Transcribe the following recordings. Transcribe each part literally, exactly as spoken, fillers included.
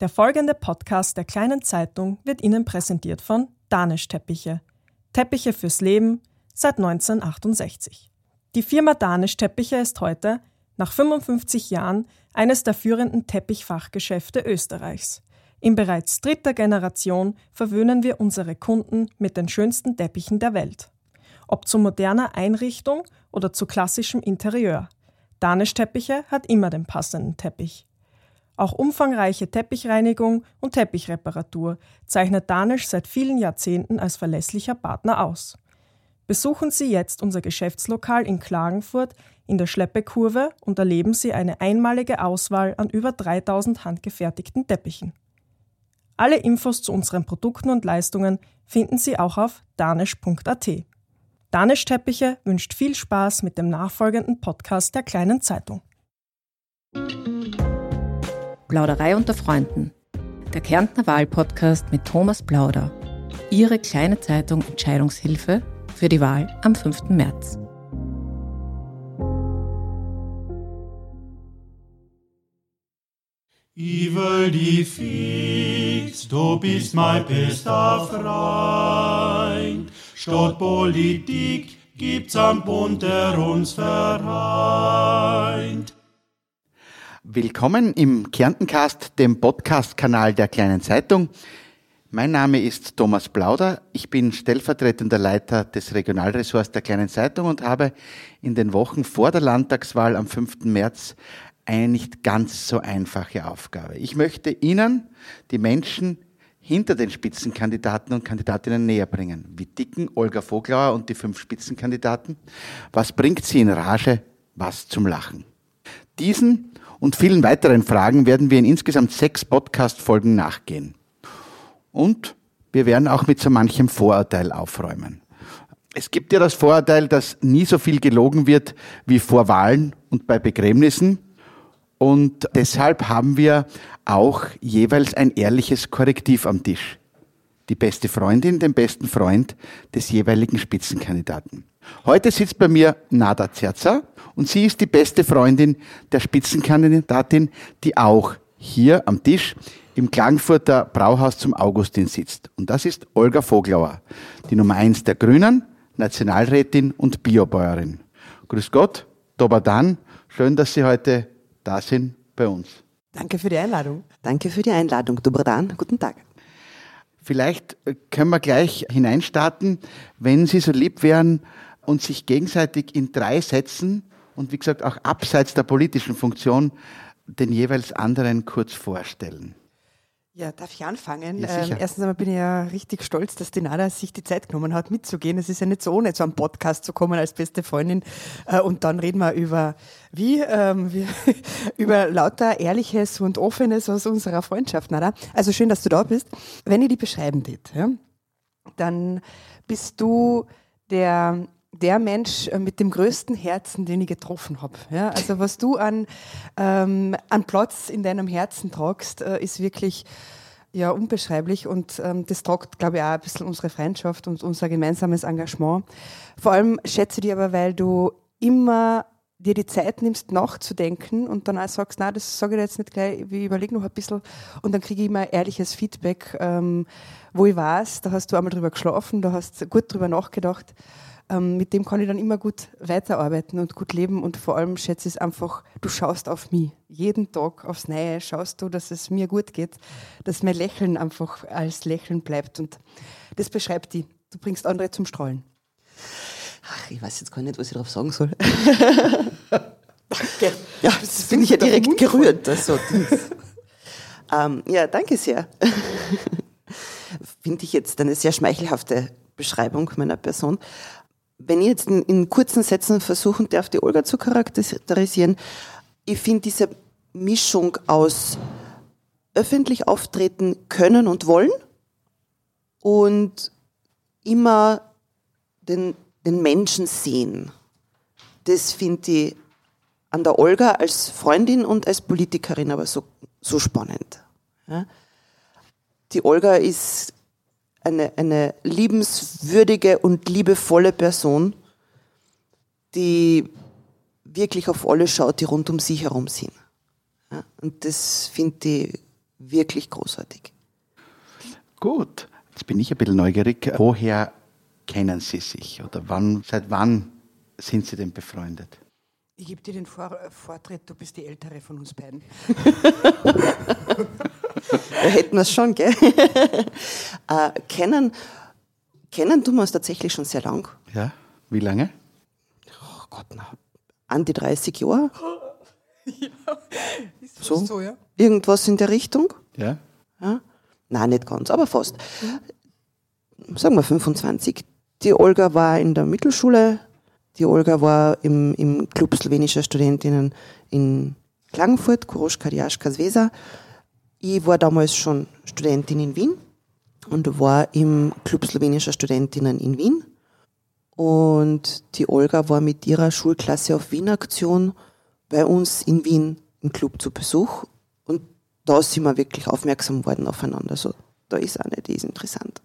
Der folgende Podcast der Kleinen Zeitung wird Ihnen präsentiert von Danisch Teppiche. Teppiche fürs Leben seit neunzehnhundertachtundsechzig. Die Firma Danisch Teppiche ist heute, nach fünfundfünfzig Jahren, eines der führenden Teppichfachgeschäfte Österreichs. In bereits dritter Generation verwöhnen wir unsere Kunden mit den schönsten Teppichen der Welt. Ob zu moderner Einrichtung oder zu klassischem Interieur. Danisch Teppiche hat immer den passenden Teppich. Auch umfangreiche Teppichreinigung und Teppichreparatur zeichnet Danisch seit vielen Jahrzehnten als verlässlicher Partner aus. Besuchen Sie jetzt unser Geschäftslokal in Klagenfurt in der Schleppekurve und erleben Sie eine einmalige Auswahl an über dreitausend handgefertigten Teppichen. Alle Infos zu unseren Produkten und Leistungen finden Sie auch auf danisch punkt at. Danisch Teppiche wünscht viel Spaß mit dem nachfolgenden Podcast der Kleinen Zeitung. Plauderei unter Freunden, der Kärntner Wahlpodcast mit Thomas Blauder. Ihre Kleine Zeitung Entscheidungshilfe für die Wahl am fünften März. Evil defeats, du bist mein bester Freund. Statt Politik gibt's einen Bund, der uns vereint. Willkommen im Kärntencast, dem Podcast-Kanal der Kleinen Zeitung. Mein Name ist Thomas Blauder. Ich bin stellvertretender Leiter des Regionalressorts der Kleinen Zeitung und habe in den Wochen vor der Landtagswahl am fünften März eine nicht ganz so einfache Aufgabe. Ich möchte Ihnen die Menschen hinter den Spitzenkandidaten und Kandidatinnen näher bringen. Wie ticken Olga Voglauer und die fünf Spitzenkandidaten? Was bringt sie in Rage? Was zum Lachen? Diesen und vielen weiteren Fragen werden wir in insgesamt sechs Podcast-Folgen nachgehen. Und wir werden auch mit so manchem Vorurteil aufräumen. Es gibt ja das Vorurteil, dass nie so viel gelogen wird wie vor Wahlen und bei Begräbnissen. Und deshalb haben wir auch jeweils ein ehrliches Korrektiv am Tisch. Die beste Freundin, den besten Freund des jeweiligen Spitzenkandidaten. Heute sitzt bei mir Nada Zerzer und sie ist die beste Freundin der Spitzenkandidatin, die auch hier am Tisch im Klagenfurter Brauhaus zum Augustin sitzt. Und das ist Olga Voglauer, die Nummer eins der Grünen, Nationalrätin und Biobäuerin. Grüß Gott, Dobadan, schön, dass Sie heute da sind bei uns. Danke für die Einladung. Danke für die Einladung, Dobadan, guten Tag. Vielleicht können wir gleich hineinstarten, wenn Sie so lieb wären und sich gegenseitig in drei Sätzen und wie gesagt auch abseits der politischen Funktion den jeweils anderen kurz vorstellen. Ja, darf ich anfangen? Ja, ähm, erstens einmal bin ich ja richtig stolz, dass die Nada sich die Zeit genommen hat, mitzugehen. Es ist ja nicht so ohne, zu einem Podcast zu kommen als beste Freundin. Äh, und dann reden wir über wie, ähm, wie über lauter Ehrliches und Offenes aus unserer Freundschaft, Nada. Also schön, dass du da bist. Wenn ich dich beschreiben tät, ja, dann bist du der... der Mensch mit dem größten Herzen, den ich getroffen habe. Ja, also was du an, ähm, an Platz in deinem Herzen tragst, äh, ist wirklich ja, unbeschreiblich und ähm, das tragt, glaube ich, auch ein bisschen unsere Freundschaft und unser gemeinsames Engagement. Vor allem schätze ich dich aber, weil du immer dir die Zeit nimmst, nachzudenken und dann auch sagst, nein, das sage ich jetzt nicht gleich, ich überlege noch ein bisschen und dann kriege ich immer ehrliches Feedback, ähm, wo ich weiß, da hast du einmal drüber geschlafen, da hast du gut drüber nachgedacht. Ähm, mit dem kann ich dann immer gut weiterarbeiten und gut leben und vor allem schätze ich es einfach, du schaust auf mich. Jeden Tag aufs Neue schaust du, dass es mir gut geht, dass mein Lächeln einfach als Lächeln bleibt und das beschreibt dich. Du bringst andere zum Strahlen. Ach, ich weiß jetzt gar nicht, was ich darauf sagen soll. Danke. Ja, das bin ich ja direkt gerührt. Also, ähm, ja, danke sehr. Finde ich jetzt eine sehr schmeichelhafte Beschreibung meiner Person. Wenn ich jetzt in, in kurzen Sätzen versuchen darf, die Olga zu charakterisieren, ich finde diese Mischung aus öffentlich auftreten können und wollen und immer den, den Menschen sehen. Das finde ich an der Olga als Freundin und als Politikerin aber so, so spannend. Ja? Die Olga ist Eine, eine liebenswürdige und liebevolle Person, die wirklich auf alle schaut, die rund um sie herum sind. Ja, und das finde ich wirklich großartig. Gut, jetzt bin ich ein bisschen neugierig. Woher kennen Sie sich oder wann, seit wann sind Sie denn befreundet? Ich gebe dir den Vor- Vortritt, du bist die Ältere von uns beiden. Da hätten wir es schon, gell? äh, kennen, kennen tun wir uns tatsächlich schon sehr lang. Ja, wie lange? Oh Gott, na, an die dreißig Jahre. Ja, ist fast so, so, ja. Irgendwas in der Richtung. Ja. Ja. Nein, nicht ganz, aber fast. Sagen wir fünfundzwanzig. Die Olga war in der Mittelschule. Die Olga war im, im Club Slowenischer Studentinnen in Klagenfurt, Kuroschka-Diaschka-Svesa. Ich war damals schon Studentin in Wien und war im Club Slowenischer Studentinnen in Wien. Und die Olga war mit ihrer Schulklasse auf Wien-Aktion bei uns in Wien im Club zu Besuch. Und da sind wir wirklich aufmerksam worden aufeinander. So, da ist eine, die ist interessant.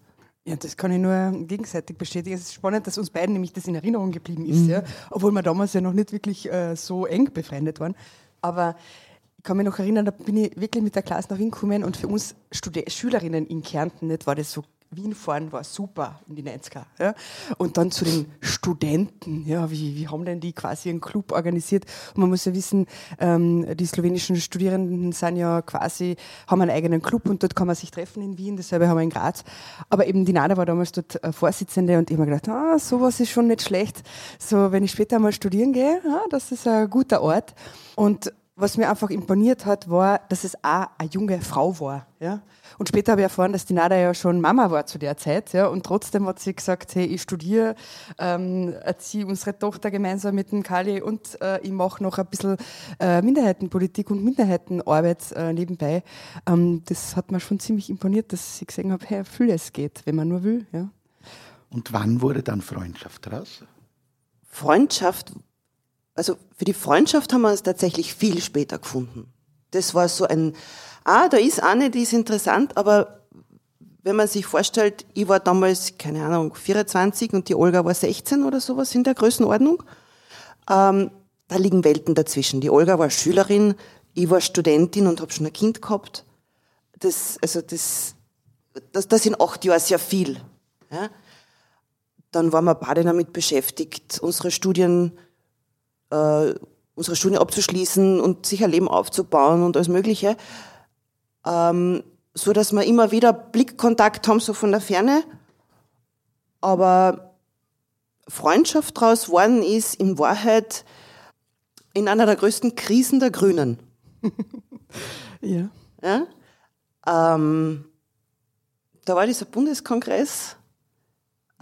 Ja, das kann ich nur gegenseitig bestätigen. Es ist spannend, dass uns beiden nämlich das in Erinnerung geblieben ist, mhm. ja, obwohl wir damals ja noch nicht wirklich äh, so eng befreundet waren. Aber ich kann mich noch erinnern, da bin ich wirklich mit der Klasse nach Wien gekommen und für uns Studi- Schülerinnen in Kärnten nicht war das so, Wien fahren war super in die neunziger. Ja. Und dann zu den Studenten, ja, wie, wie haben denn die quasi einen Club organisiert? Und man muss ja wissen, ähm, die slowenischen Studierenden sind ja quasi, haben einen eigenen Club und dort kann man sich treffen in Wien, dasselbe haben wir in Graz. Aber eben die Nada war damals dort äh, Vorsitzende und ich habe mir gedacht, ah, sowas ist schon nicht schlecht. So, wenn ich später mal studieren gehe, ah, das ist ein guter Ort. Und was mir einfach imponiert hat, war, dass es auch eine junge Frau war. Ja? Und später habe ich erfahren, dass die Nada ja schon Mama war zu der Zeit. Ja? Und trotzdem hat sie gesagt, hey, ich studiere, ähm, erziehe unsere Tochter gemeinsam mit dem Kali und äh, ich mache noch ein bisschen äh, Minderheitenpolitik und Minderheitenarbeit äh, nebenbei. Ähm, das hat mir schon ziemlich imponiert, dass ich gesehen habe, hey, viel es geht, wenn man nur will. Ja? Und wann wurde dann Freundschaft raus? Freundschaft? Also für die Freundschaft haben wir uns tatsächlich viel später gefunden. Das war so ein, ah, da ist eine, die ist interessant, aber wenn man sich vorstellt, ich war damals, keine Ahnung, vierundzwanzig und die Olga war sechzehn oder sowas in der Größenordnung, ähm, da liegen Welten dazwischen. Die Olga war Schülerin, ich war Studentin und habe schon ein Kind gehabt. Das, also das, das, das sind acht Jahre sehr viel. Ja? Dann waren wir beide damit beschäftigt, unsere Studien Äh, unsere Studien abzuschließen und sich ein Leben aufzubauen und alles Mögliche, ähm, so dass wir immer wieder Blickkontakt haben, so von der Ferne. Aber Freundschaft daraus worden ist in Wahrheit in einer der größten Krisen der Grünen. Ja. Ja? Ähm, da war dieser Bundeskongress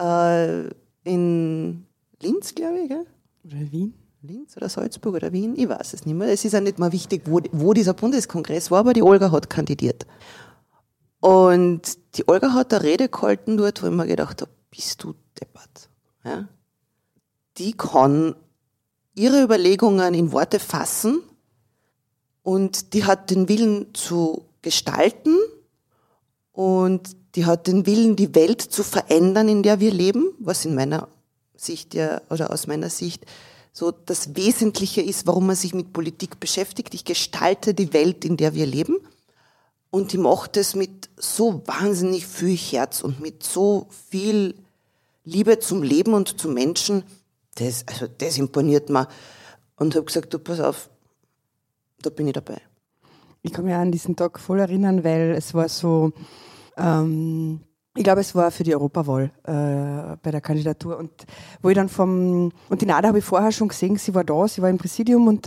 äh, in Linz, glaube ich, gell? Oder Wien. Linz oder Salzburg oder Wien, ich weiß es nicht mehr. Es ist auch nicht mehr wichtig, wo, wo dieser Bundeskongress war, aber die Olga hat kandidiert. Und die Olga hat eine Rede gehalten dort, wo ich mir gedacht habe, bist du deppert. Ja? Die kann ihre Überlegungen in Worte fassen und die hat den Willen zu gestalten und die hat den Willen, die Welt zu verändern, in der wir leben, was in meiner Sicht ja, oder aus meiner Sicht so das Wesentliche ist, warum man sich mit Politik beschäftigt. Ich gestalte die Welt, in der wir leben. Und ich mache das mit so wahnsinnig viel Herz und mit so viel Liebe zum Leben und zum Menschen. Das, also das imponiert mir. Und habe gesagt, du, pass auf, da bin ich dabei. Ich kann mich an diesen Tag voll erinnern, weil es war so... Ähm Ich glaube, es war für die Europawahl äh, bei der Kandidatur. Und wo ich dann vom und die Nada habe ich vorher schon gesehen, sie war da, sie war im Präsidium und,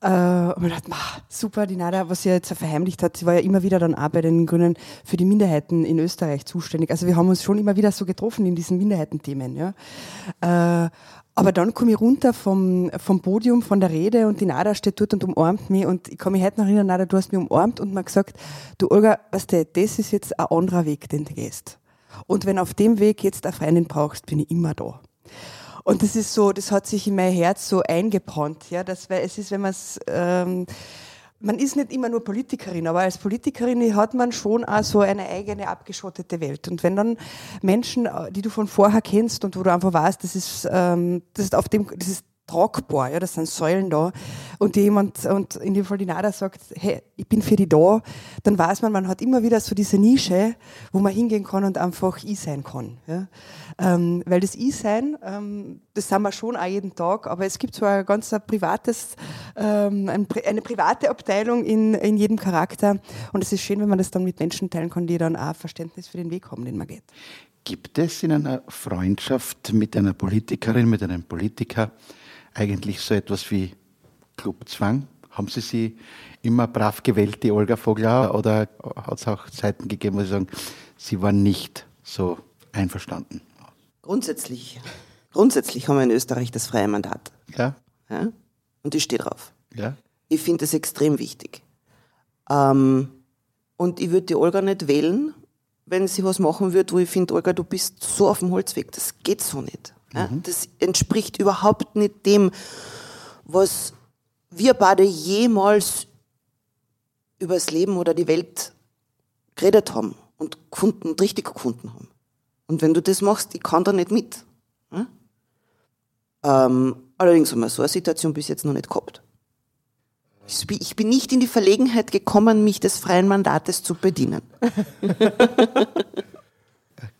äh, und man dachte, mach, super, die Nada, was sie jetzt verheimlicht hat, sie war ja immer wieder dann auch bei den Grünen für die Minderheiten in Österreich zuständig. Also wir haben uns schon immer wieder so getroffen in diesen Minderheitenthemen. Ja. Äh, aber dann komme ich runter vom, vom Podium, von der Rede und die Nada steht dort und umarmt mich und ich kann mich heute noch erinnern, Nada, du hast mich umarmt und mir gesagt, du Olga, weißt du, das ist jetzt ein anderer Weg, den du gehst. Und wenn auf dem Weg jetzt eine Freundin brauchst, bin ich immer da. Und das ist so, das hat sich in mein Herz so eingebrannt, ja, dass, weil es ist, wenn man es, ähm, man ist nicht immer nur Politikerin, aber als Politikerin hat man schon auch so eine eigene abgeschottete Welt. Und wenn dann Menschen, die du von vorher kennst und wo du einfach weißt, das ist, ähm, das ist auf dem, das ist tragbar, ja, das sind Säulen da, und die jemand, und in dem Fall die Nada sagt, hey, ich bin für die da, dann weiß man, man hat immer wieder so diese Nische, wo man hingehen kann und einfach ich sein kann. Ja. Ähm, weil das ich sein, ähm, das sind wir schon auch jeden Tag, aber es gibt so ein ganz ein privates, ähm, eine private Abteilung in, in jedem Charakter, und es ist schön, wenn man das dann mit Menschen teilen kann, die dann auch Verständnis für den Weg haben, den man geht. Gibt es in einer Freundschaft mit einer Politikerin, mit einem Politiker eigentlich so etwas wie Clubzwang? Haben Sie sie immer brav gewählt, die Olga Voglauer, oder hat es auch Zeiten gegeben, wo Sie sagen, Sie waren nicht so einverstanden? Grundsätzlich, grundsätzlich haben wir in Österreich das freie Mandat. Ja. Ja? Und ich stehe drauf. Ja. Ich finde das extrem wichtig. Ähm, und ich würde die Olga nicht wählen, wenn sie was machen würde, wo ich finde, Olga, du bist so auf dem Holzweg, das geht so nicht. Ja, das entspricht überhaupt nicht dem, was wir beide jemals über das Leben oder die Welt geredet haben und gefunden und richtig gefunden haben. Und wenn du das machst, ich kann da nicht mit. Ja? Ähm, allerdings haben wir so eine Situation bis jetzt noch nicht gehabt. Ich bin nicht in die Verlegenheit gekommen, mich des freien Mandates zu bedienen.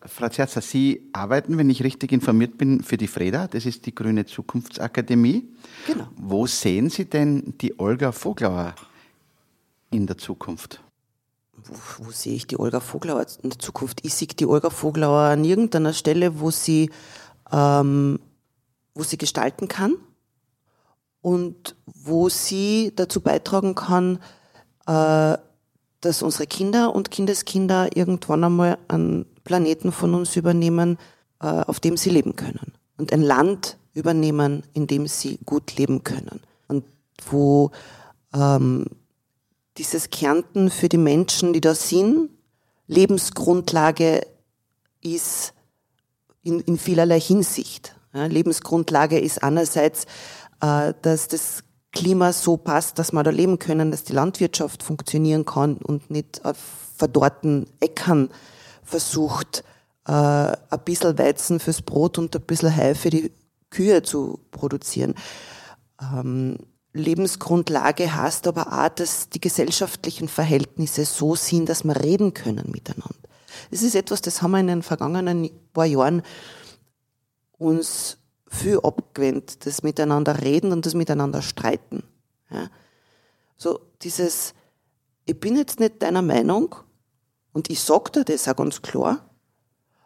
Frau Zerzer, Sie arbeiten, wenn ich richtig informiert bin, für die FREDA, das ist die Grüne Zukunftsakademie. Genau. Wo sehen Sie denn die Olga Voglauer in der Zukunft? Wo, wo sehe ich die Olga Voglauer in der Zukunft? Ich sehe die Olga Voglauer an irgendeiner Stelle, wo sie, ähm, wo sie gestalten kann und wo sie dazu beitragen kann, äh, dass unsere Kinder und Kindeskinder irgendwann einmal einen Planeten von uns übernehmen, auf dem sie leben können. Und ein Land übernehmen, in dem sie gut leben können. Und wo ähm, dieses Kärnten für die Menschen, die da sind, Lebensgrundlage ist in, in vielerlei Hinsicht. Ja, Lebensgrundlage ist einerseits, äh, dass das Klima so passt, dass wir da leben können, dass die Landwirtschaft funktionieren kann und nicht auf verdorrten Äckern versucht, äh, ein bisschen Weizen fürs Brot und ein bisschen Heu für die Kühe zu produzieren. Ähm, Lebensgrundlage heißt aber auch, dass die gesellschaftlichen Verhältnisse so sind, dass wir reden können miteinander. Das ist etwas, das haben wir in den vergangenen paar Jahren uns viel abgewendet, das miteinander reden und das miteinander streiten. Ja. So dieses, ich bin jetzt nicht deiner Meinung und ich sag dir das auch ganz klar,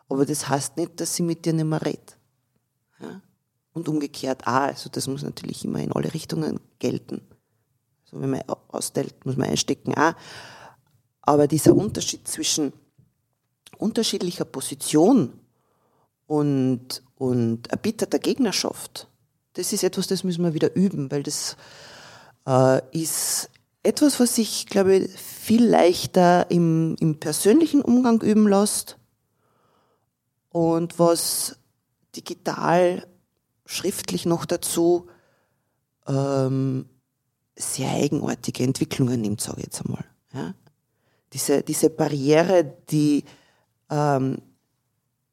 aber das heißt nicht, dass ich mit dir nicht mehr rede. Ja. Und umgekehrt auch, also das muss natürlich immer in alle Richtungen gelten. Also wenn man austeilt, muss man einstecken auch. Aber dieser Unterschied zwischen unterschiedlicher Position und Und erbitterter Gegnerschaft, das ist etwas, das müssen wir wieder üben, weil das äh, ist etwas, was sich, glaube ich, viel leichter im, im persönlichen Umgang üben lässt und was digital, schriftlich noch dazu ähm, sehr eigenartige Entwicklungen nimmt, sage ich jetzt einmal. Ja? Diese, diese Barriere, die ähm,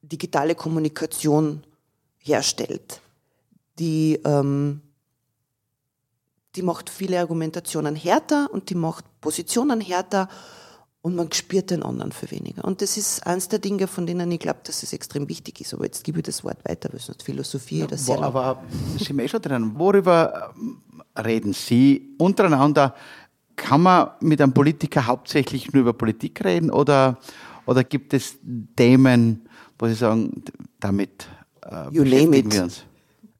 digitale Kommunikation herstellt, die, ähm, die macht viele Argumentationen härter und die macht Positionen härter und man spürt den anderen für weniger. Und das ist eins der Dinge, von denen ich glaube, dass es extrem wichtig ist. Aber jetzt gebe ich das Wort weiter, weil es nicht Philosophie oder ja, aber sind wir eh schon dran. Worüber reden Sie untereinander? Kann man mit einem Politiker hauptsächlich nur über Politik reden oder, oder gibt es Themen, wo Sie sagen, damit... You name it.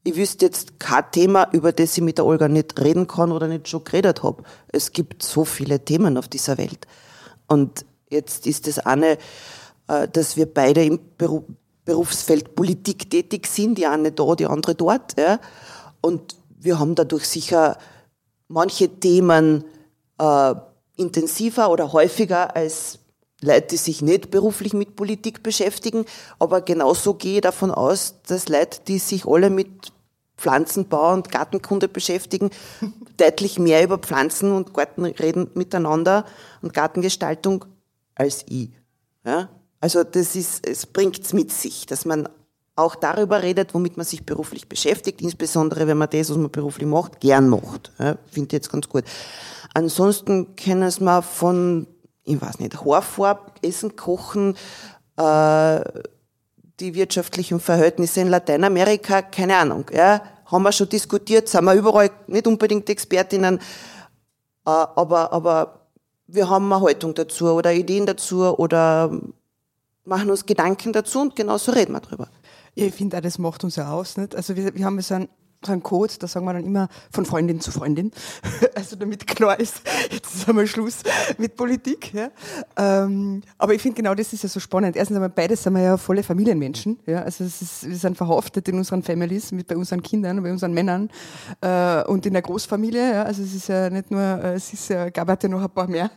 Ich wüsste jetzt kein Thema, über das ich mit der Olga nicht reden kann oder nicht schon geredet habe. Es gibt so viele Themen auf dieser Welt. Und jetzt ist das eine, dass wir beide im Berufsfeld Politik tätig sind, die eine da, die andere dort. Und wir haben dadurch sicher manche Themen intensiver oder häufiger als Leute, die sich nicht beruflich mit Politik beschäftigen, aber genauso gehe ich davon aus, dass Leute, die sich alle mit Pflanzenbau und Gartenkunde beschäftigen, deutlich mehr über Pflanzen und Garten reden miteinander und Gartengestaltung als ich. Ja? Also das ist, es bringt's mit sich, dass man auch darüber redet, womit man sich beruflich beschäftigt, insbesondere wenn man das, was man beruflich macht, gern macht. Ja, finde ich jetzt ganz gut. Ansonsten können es mal von, ich weiß nicht, Haarfarbe, Essen kochen, äh, die wirtschaftlichen Verhältnisse in Lateinamerika, keine Ahnung. Ja, haben wir schon diskutiert, sind wir überall nicht unbedingt Expertinnen, äh, aber, aber wir haben eine Haltung dazu oder Ideen dazu oder machen uns Gedanken dazu und genau so reden wir drüber. Ja, ich finde auch, das macht uns ja aus, nicht? Also wir, wir haben so einen, so einen Code, da sagen wir dann immer von Freundin zu Freundin. Also damit klar ist, jetzt ist einmal Schluss mit Politik. Ja. Ähm, aber ich finde genau, das ist ja so spannend. Erstens einmal, beides sind wir ja volle Familienmenschen. Ja. Also es ist, wir sind verhaftet in unseren Families, mit bei unseren Kindern, bei unseren Männern äh, und in der Großfamilie. Ja. Also es ist ja nicht nur, es ist ja, gab es ja noch ein paar mehr.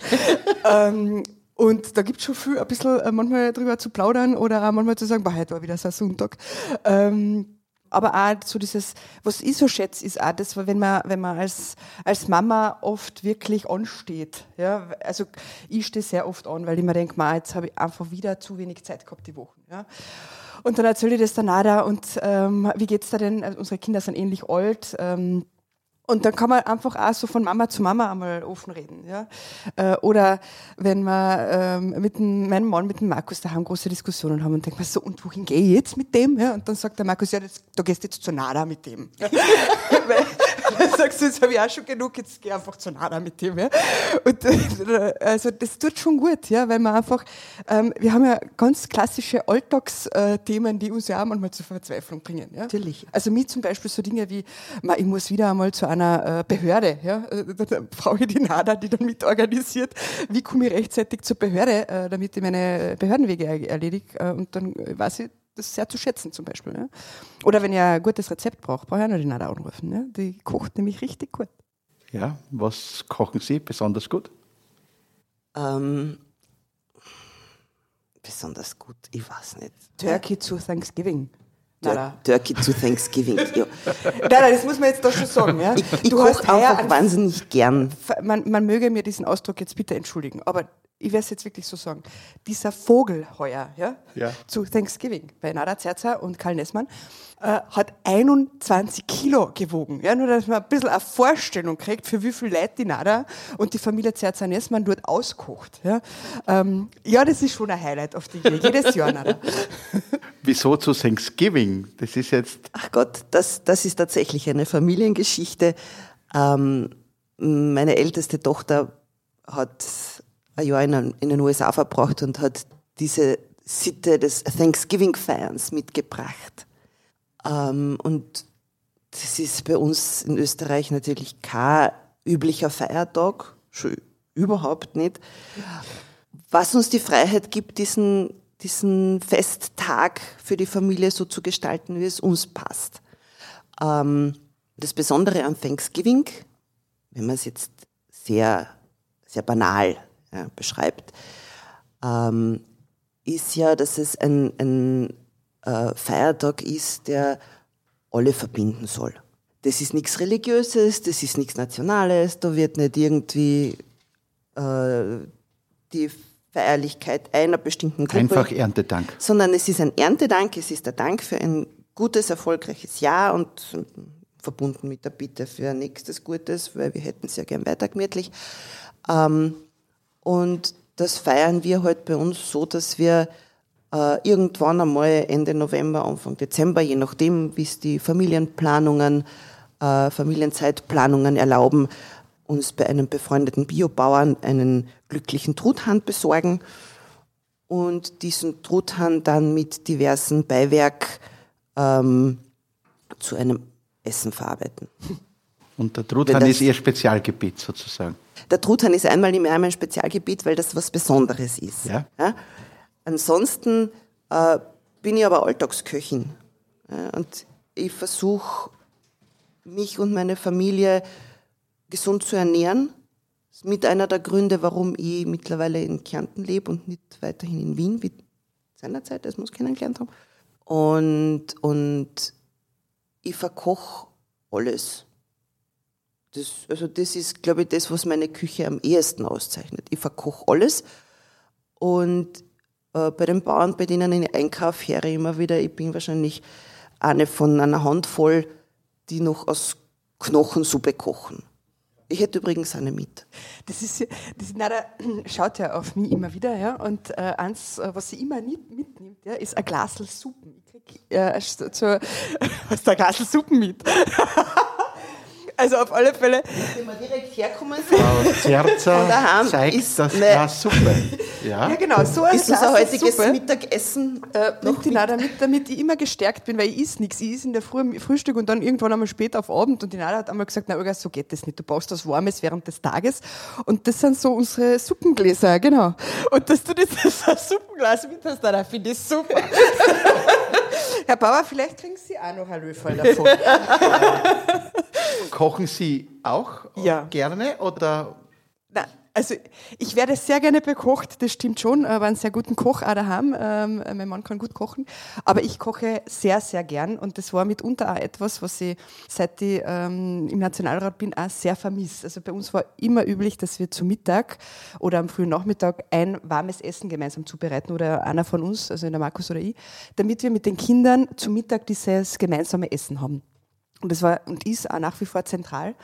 ähm, Und da gibt's schon viel, ein bisschen manchmal drüber zu plaudern oder auch manchmal zu sagen, boah, heute war wieder so ein Sonntag. Ähm, aber auch so dieses, was ich so schätze, ist auch das, wenn man, wenn man als, als Mama oft wirklich ansteht. Ja, also ich stehe sehr oft an, weil ich mir denke, man, jetzt habe ich einfach wieder zu wenig Zeit gehabt die Woche. Ja. Und dann erzähle ich das der Nada und ähm, wie geht's da denn? Also unsere Kinder sind ähnlich alt. Ähm, Und dann kann man einfach auch so von Mama zu Mama einmal offen reden. Ja? Äh, oder wenn wir ähm, mit dem, meinem Mann, mit dem Markus, da haben große Diskussionen haben und denkt man so, und wohin gehe ich jetzt mit dem? Ja? Und dann sagt der Markus, ja, das, da gehst du jetzt zu Nada mit dem. Weil, dann sagst du, jetzt habe ich auch schon genug, jetzt geh einfach zu Nada mit dem. Ja? Und äh, also das tut schon gut, ja? Weil man einfach, ähm, wir haben ja ganz klassische Alltagsthemen, die uns ja auch manchmal zur Verzweiflung bringen. Ja? Natürlich. Also mich zum Beispiel so Dinge wie, man, ich muss wieder einmal zu einer Behörde, ja, da brauche ich die Nada, die dann mitorganisiert, wie komme ich rechtzeitig zur Behörde, damit ich meine Behördenwege erledige und dann weiß ich das sehr zu schätzen zum Beispiel. Ja. Oder wenn ich ein gutes Rezept brauche, brauche ich auch noch die Nada anrufen. Ja. Die kocht nämlich richtig gut. Ja, was kochen Sie besonders gut? Ähm, besonders gut, ich weiß nicht. Turkey zu Thanksgiving. Tur- Turkey zu Thanksgiving. Ja. Nein, nein, das muss man jetzt doch schon sagen. Ja? Ich, ich du hast einfach wahnsinnig gern. Man, man möge mir diesen Ausdruck jetzt bitte entschuldigen, aber ich werde es jetzt wirklich so sagen. Dieser Vogel heuer, ja? Ja. Zu Thanksgiving bei Nada Zerzer und Karl Nessmann äh, hat einundzwanzig Kilo gewogen. Ja? Nur, dass man ein bisschen eine Vorstellung kriegt, für wie viel Leute die Nada und die Familie Zerzer-Nessmann dort auskocht. Ja? Ähm, ja, das ist schon ein Highlight auf die Idee. Jedes Jahr, Nada. Wieso zu Thanksgiving? Das ist jetzt... Ach Gott, das, das ist tatsächlich eine Familiengeschichte. Ähm, meine älteste Tochter hat... ein Jahr in den U S A verbracht und hat diese Sitte des Thanksgiving-Feierns mitgebracht. Ähm, und das ist bei uns in Österreich natürlich kein üblicher Feiertag, schon überhaupt nicht. Was uns die Freiheit gibt, diesen, diesen Festtag für die Familie so zu gestalten, wie es uns passt. Ähm, das Besondere am Thanksgiving, wenn man es jetzt sehr, sehr banal Ja, beschreibt, ähm, ist ja, dass es ein, ein äh, Feiertag ist, der alle verbinden soll. Das ist nichts Religiöses, das ist nichts Nationales, da wird nicht irgendwie äh, die Feierlichkeit einer bestimmten Gruppe. Einfach Erntedank. Sondern es ist ein Erntedank, es ist der Dank für ein gutes, erfolgreiches Jahr und verbunden mit der Bitte für ein nächstes Gutes, weil wir hätten es ja gern weiter gemütlich. Ähm, Und das feiern wir halt bei uns so, dass wir äh, irgendwann einmal Ende November, Anfang Dezember, je nachdem, wie es die Familienplanungen, äh, Familienzeitplanungen erlauben, uns bei einem befreundeten Biobauern einen glücklichen Truthahn besorgen und diesen Truthahn dann mit diversen Beiwerk ähm, zu einem Essen verarbeiten. Und der Truthahn ist Ihr Spezialgebiet sozusagen? Der Truthahn ist einmal im Jahr mein Spezialgebiet, weil das was Besonderes ist. Ja. Ja? Ansonsten äh, bin ich aber Alltagsköchin. Ja? Und ich versuche, mich und meine Familie gesund zu ernähren. Das ist mit einer der Gründe, warum ich mittlerweile in Kärnten lebe und nicht weiterhin in Wien, wie seinerzeit, das muss ich kennengelernt haben. Und, und ich verkoche alles. Das, also das ist, glaube ich, das, was meine Küche am ehesten auszeichnet. Ich verkoche alles und äh, bei den Bauern, bei denen ich Einkauf höre immer wieder, ich bin wahrscheinlich eine von einer Handvoll, die noch aus Knochensuppe kochen. Ich hätte übrigens eine mit. Das ist, das Nada schaut ja auf mich immer wieder, ja, und äh, eins, was sie immer nicht mitnimmt, ja, ist ein Glasl Suppen. Ich krieg äh, zur, was da ein Glasl Suppen mit. Also auf alle Fälle. Wenn wir direkt herkommen, Zerzer zeigt ist das ne. Glas Suppe. Ja, ja genau, so ein ist Glas unser heutiges Suppe. Mittagessen. Äh, nimmt die Nada mit, damit ich immer gestärkt bin, weil ich isst nichts. Ich isst in der Früh Frühstück und dann irgendwann einmal spät auf Abend. Und die Nada hat einmal gesagt, na Olga, so geht das nicht. Du brauchst was Warmes während des Tages. Und das sind so unsere Suppengläser, genau. Und dass du das, das Suppenglas mit hast, Nada, finde ich super. Herr Bauer, vielleicht kriegen Sie auch noch einen Löffel davon. Kochen Sie auch ja. gerne? Oder? Na, also ich werde sehr gerne bekocht, das stimmt schon, aber einen sehr guten Koch auch daheim. Ähm, mein Mann kann gut kochen, aber ich koche sehr, sehr gern und das war mitunter auch etwas, was ich seit ich ähm, im Nationalrat bin, auch sehr vermisse. Also bei uns war immer üblich, dass wir zu Mittag oder am frühen Nachmittag ein warmes Essen gemeinsam zubereiten oder einer von uns, also der Markus oder ich, damit wir mit den Kindern zu Mittag dieses gemeinsame Essen haben. Und das war und ist auch nach wie vor zentral,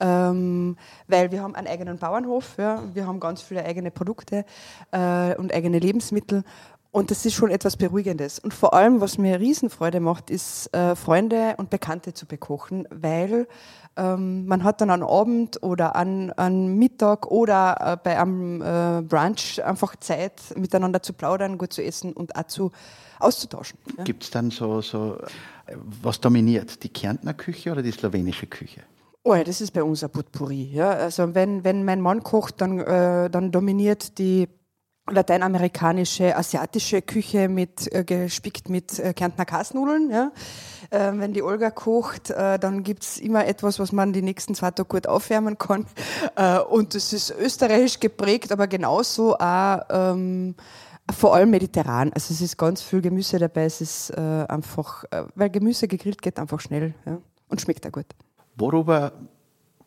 ähm, weil wir haben einen eigenen Bauernhof, ja, wir haben ganz viele eigene Produkte äh, und eigene Lebensmittel und das ist schon etwas Beruhigendes. Und vor allem, was mir Riesenfreude macht, ist äh, Freunde und Bekannte zu bekochen, weil ähm, man hat dann an Abend oder an, an Mittag oder äh, bei einem äh, Brunch einfach Zeit, miteinander zu plaudern, gut zu essen und auch zu auszutauschen. Ja. Gibt es dann so, so, was dominiert, die Kärntner Küche oder die slowenische Küche? Oh ja, das ist bei uns ein Potpourri. Ja. Also wenn, wenn mein Mann kocht, dann, äh, dann dominiert die lateinamerikanische, asiatische Küche mit, äh, gespickt mit äh, Kärntner Kasnudeln. Ja. Äh, wenn die Olga kocht, äh, dann gibt es immer etwas, was man die nächsten zwei Tage gut aufwärmen kann. Äh, und das ist österreichisch geprägt, aber genauso auch ähm, vor allem mediterran, also es ist ganz viel Gemüse dabei, es ist äh, einfach, äh, weil Gemüse gegrillt geht einfach schnell, ja, und schmeckt auch gut. Worüber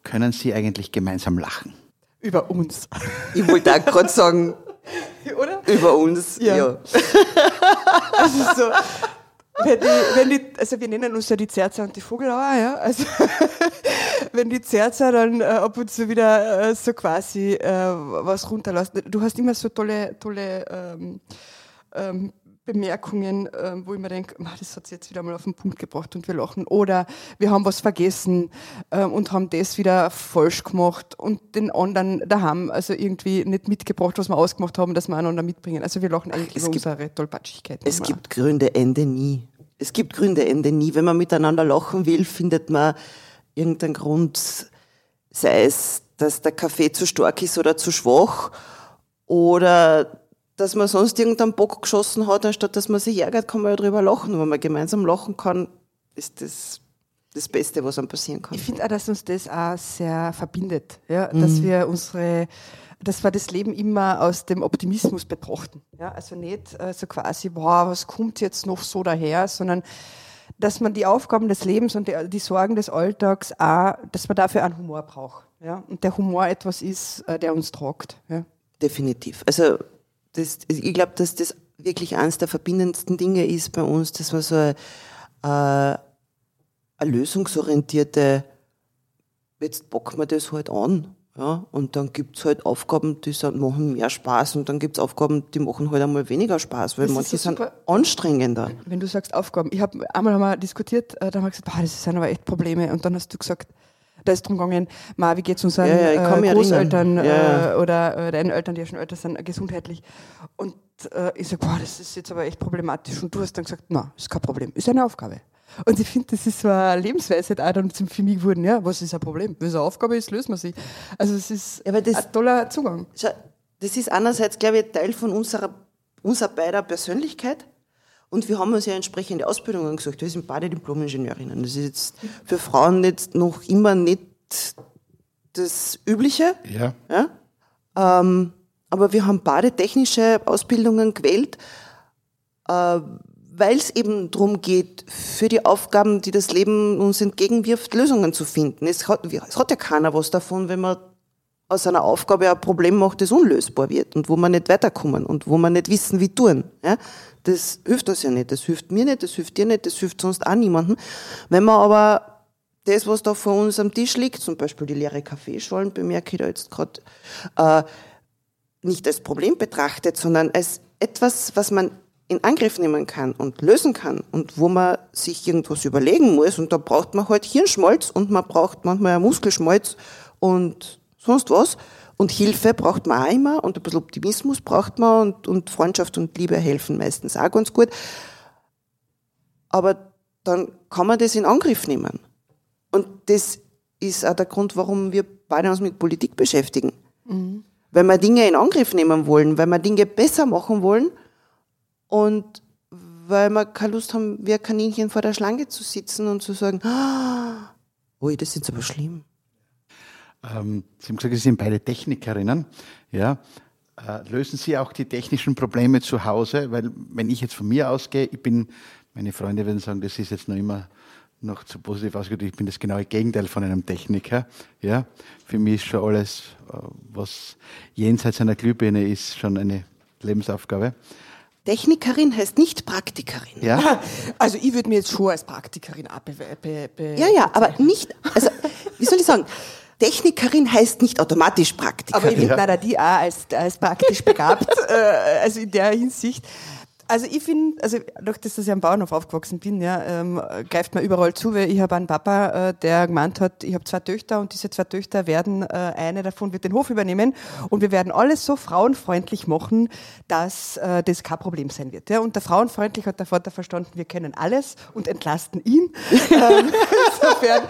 können Sie eigentlich gemeinsam lachen? Über uns. Ich wollte auch gerade sagen, oder? Über uns, ja. ja. Also so... Wenn die, wenn die, also wir nennen uns ja die Zerzer und die Voglauer, ja. Also wenn die Zerzer dann äh, ab und zu wieder äh, so quasi äh, was runterlassen. Du hast immer so tolle, tolle ähm, ähm, Bemerkungen, ähm, wo ich mir denke, das hat sie jetzt wieder mal auf den Punkt gebracht und wir lachen. Oder wir haben was vergessen ähm, und haben das wieder falsch gemacht und den anderen daheim also irgendwie nicht mitgebracht, was wir ausgemacht haben, dass wir einander mitbringen. Also wir lachen eigentlich über unsere Tollpatschigkeiten. Es gibt Gründe, Ende nie. Es gibt Gründe, Ende nie. Wenn man miteinander lachen will, findet man irgendeinen Grund, sei es, dass der Kaffee zu stark ist oder zu schwach oder dass man sonst irgendeinen Bock geschossen hat, anstatt dass man sich ärgert, kann man ja drüber lachen. Wenn man gemeinsam lachen kann, ist das das Beste, was einem passieren kann. Ich finde auch, dass uns das auch sehr verbindet, ja? Mhm. dass wir unsere, dass wir das Leben immer aus dem Optimismus betrachten. Ja? Also nicht äh, so quasi, boah, was kommt jetzt noch so daher, sondern dass man die Aufgaben des Lebens und die, die Sorgen des Alltags auch, dass man dafür einen Humor braucht. Ja? Und der Humor etwas ist, äh, der uns tragt. Ja? Definitiv. Also Das, ich glaube, dass das wirklich eines der verbindendsten Dinge ist bei uns, dass wir so eine, eine, eine lösungsorientierte, jetzt packen wir das halt an. Ja? Und dann gibt es halt Aufgaben, die sind, machen mehr Spaß und dann gibt es Aufgaben, die machen halt einmal weniger Spaß, weil das manche sind anstrengender. Wenn du sagst Aufgaben, ich hab, einmal haben wir diskutiert, da haben wir gesagt, boah, das sind aber echt Probleme und dann hast du gesagt, da ist drum gegangen, Ma, wie geht's unseren ja, ja, äh, Großeltern ja. äh, oder äh, deinen Eltern, die ja schon älter sind, gesundheitlich. Und äh, ich sage, boah, das ist jetzt aber echt problematisch. Und du hast dann gesagt, na, ist kein Problem, ist eine Aufgabe. Und ich finde, das ist so eine Lebensweise, die auch dann für mich geworden, ja, was ist ein Problem? Wenn es eine Aufgabe ist, lösen wir sie. Also es ist ja, aber das, ein toller Zugang. Das ist einerseits, glaube ich, Teil von unserer, unserer beider Persönlichkeit. Und wir haben uns ja entsprechende Ausbildungen gesucht. Wir sind beide Diplom-Ingenieurinnen. Das ist jetzt für Frauen jetzt noch immer nicht das Übliche. Ja. ja? Ähm, aber wir haben beide technische Ausbildungen gewählt, äh, weil es eben darum geht, für die Aufgaben, die das Leben uns entgegenwirft, Lösungen zu finden. Es hat, es hat ja keiner was davon, wenn man aus einer Aufgabe ein Problem macht, das unlösbar wird und wo man nicht weiterkommen und wo man nicht wissen, wie tun. Ja? Das hilft uns ja nicht, das hilft mir nicht, das hilft dir nicht, das hilft sonst auch niemandem. Wenn man aber das, was da vor uns am Tisch liegt, zum Beispiel die leere Kaffeeschalen, bemerke ich da jetzt gerade, äh, nicht als Problem betrachtet, sondern als etwas, was man in Angriff nehmen kann und lösen kann und wo man sich irgendwas überlegen muss. Und da braucht man halt Hirnschmalz und man braucht manchmal einen Muskelschmalz und sonst was. Und Hilfe braucht man auch immer und ein bisschen Optimismus braucht man und, und Freundschaft und Liebe helfen meistens auch ganz gut. Aber dann kann man das in Angriff nehmen. Und das ist auch der Grund, warum wir beide uns mit Politik beschäftigen. Mhm. Weil wir Dinge in Angriff nehmen wollen, weil wir Dinge besser machen wollen und weil wir keine Lust haben, wie ein Kaninchen vor der Schlange zu sitzen und zu sagen, oh, das ist jetzt aber schlimm. Ähm, Sie haben gesagt, Sie sind beide Technikerinnen. Ja. Äh, lösen Sie auch die technischen Probleme zu Hause? Weil wenn ich jetzt von mir ausgehe, ich bin, meine Freunde würden sagen, das ist jetzt noch immer noch zu positiv ausgedrückt, ich bin das genaue Gegenteil von einem Techniker. Ja, für mich ist schon alles, was jenseits einer Glühbirne ist, schon eine Lebensaufgabe. Technikerin heißt nicht Praktikerin. Ja. Also ich würde mir jetzt schon als Praktikerin abbe- be- be- Ja, ja, aber nicht, also wie soll ich sagen, Technikerin heißt nicht automatisch Praktikerin. Aber ich bin leider die auch als, als praktisch begabt, äh, also in der Hinsicht. Also ich finde, also durch das, dass ich am Bauernhof aufgewachsen bin, ja, ähm, greift man überall zu, weil ich habe einen Papa, äh, der gemeint hat, ich habe zwei Töchter und diese zwei Töchter werden, äh, eine davon wird den Hof übernehmen und wir werden alles so frauenfreundlich machen, dass äh, das kein Problem sein wird. Ja. Und der frauenfreundlich hat der Vater verstanden, wir können alles und entlasten ihn. ähm, insofern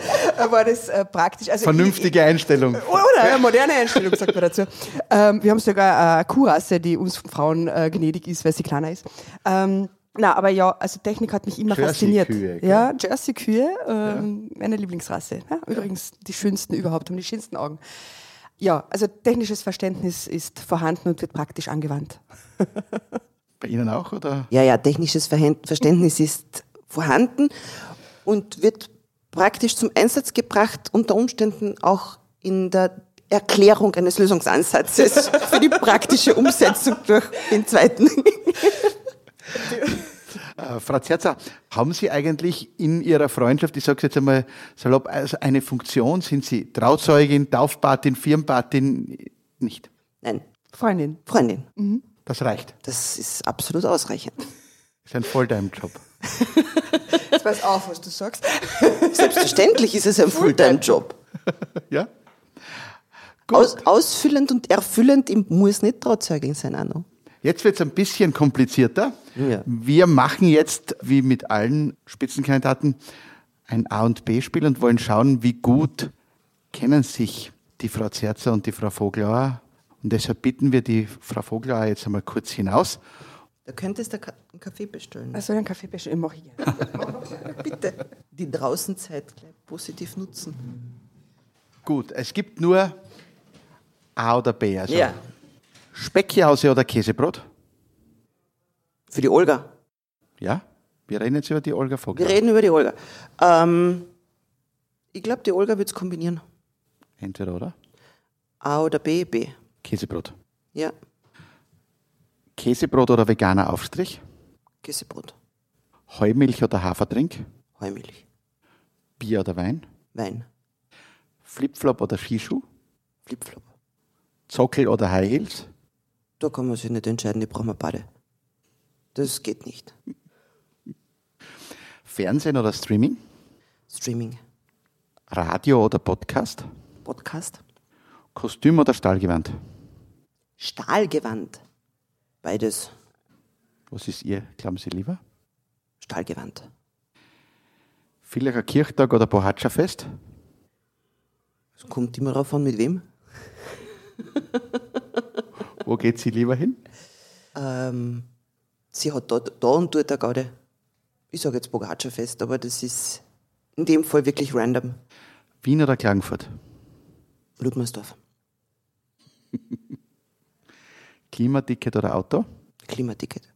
war das äh, praktisch. Also vernünftige ich, ich, Einstellung. Oder eine moderne Einstellung, sagt man dazu. Ähm, wir haben sogar eine Kuhrasse, die uns Frauen äh, gnädig ist, weil sie kleiner ist. Ähm, na, aber ja, also Technik hat mich immer fasziniert. Jersey-Kühe, ja, Jersey-Kühe, ähm, ja. Meine Lieblingsrasse. Ja, übrigens die schönsten überhaupt, haben die schönsten Augen. Ja, also technisches Verständnis ist vorhanden und wird praktisch angewandt. Bei Ihnen auch, oder? Ja, ja, technisches Verständnis ist vorhanden und wird praktisch zum Einsatz gebracht, unter Umständen auch in der Erklärung eines Lösungsansatzes für die praktische Umsetzung durch den zweiten. äh, Frau Zerzer, haben Sie eigentlich in Ihrer Freundschaft, ich sage es jetzt einmal salopp, also eine Funktion? Sind Sie Trauzeugin, Taufpatin, Firmpatin? Nicht? Nein. Freundin. Freundin. Mhm. Das reicht? Das ist absolut ausreichend. Das ist ein Fulltime-Job. Ich weiß auch, was du sagst. Selbstverständlich ist es ein Fulltime-Job. Ja? Gut. Aus, ausfüllend und erfüllend, ich muss nicht Trauzeugin sein, auch noch. Jetzt wird es ein bisschen komplizierter. Ja. Wir machen jetzt, wie mit allen Spitzenkandidaten, ein A- und B-Spiel und wollen schauen, wie gut kennen sich die Frau Zerzer und die Frau Voglauer. Und deshalb bitten wir die Frau Voglauer jetzt einmal kurz hinaus. Da könntest du einen Kaffee bestellen. Ach so, einen Kaffee bestellen? Mach ich gerne. Bitte. Die Draußenzeit gleich positiv nutzen. Gut, es gibt nur A oder B. Also ja. Speckhause oder Käsebrot? Für die Olga. Ja, wir reden jetzt über die Olga Voglauer. Wir reden über die Olga. Ähm, ich glaube, die Olga wird es kombinieren. Entweder oder? A oder B, B. Käsebrot. Ja. Käsebrot oder veganer Aufstrich? Käsebrot. Heumilch oder Hafertrink? Heumilch. Bier oder Wein? Wein. Flipflop oder Skischuh? Flipflop. Zockel oder High Heels? Da kann man sich nicht entscheiden, die brauchen wir beide. Das geht nicht. Fernsehen oder Streaming? Streaming. Radio oder Podcast? Podcast. Kostüm oder Stahlgewand? Stahlgewand. Beides. Was ist Ihr, glauben Sie, lieber? Stahlgewand. Villacher Kirchtag oder Bohaccia-Fest? Es kommt immer darauf an, mit wem. Wo geht sie lieber hin? Ähm, sie hat da, da und dort eine Gaude. Ich sage jetzt Bohaccia-Fest, aber das ist in dem Fall wirklich random. Wien oder Klagenfurt? Ludmersdorf. Klimaticket oder Auto? Klimaticket.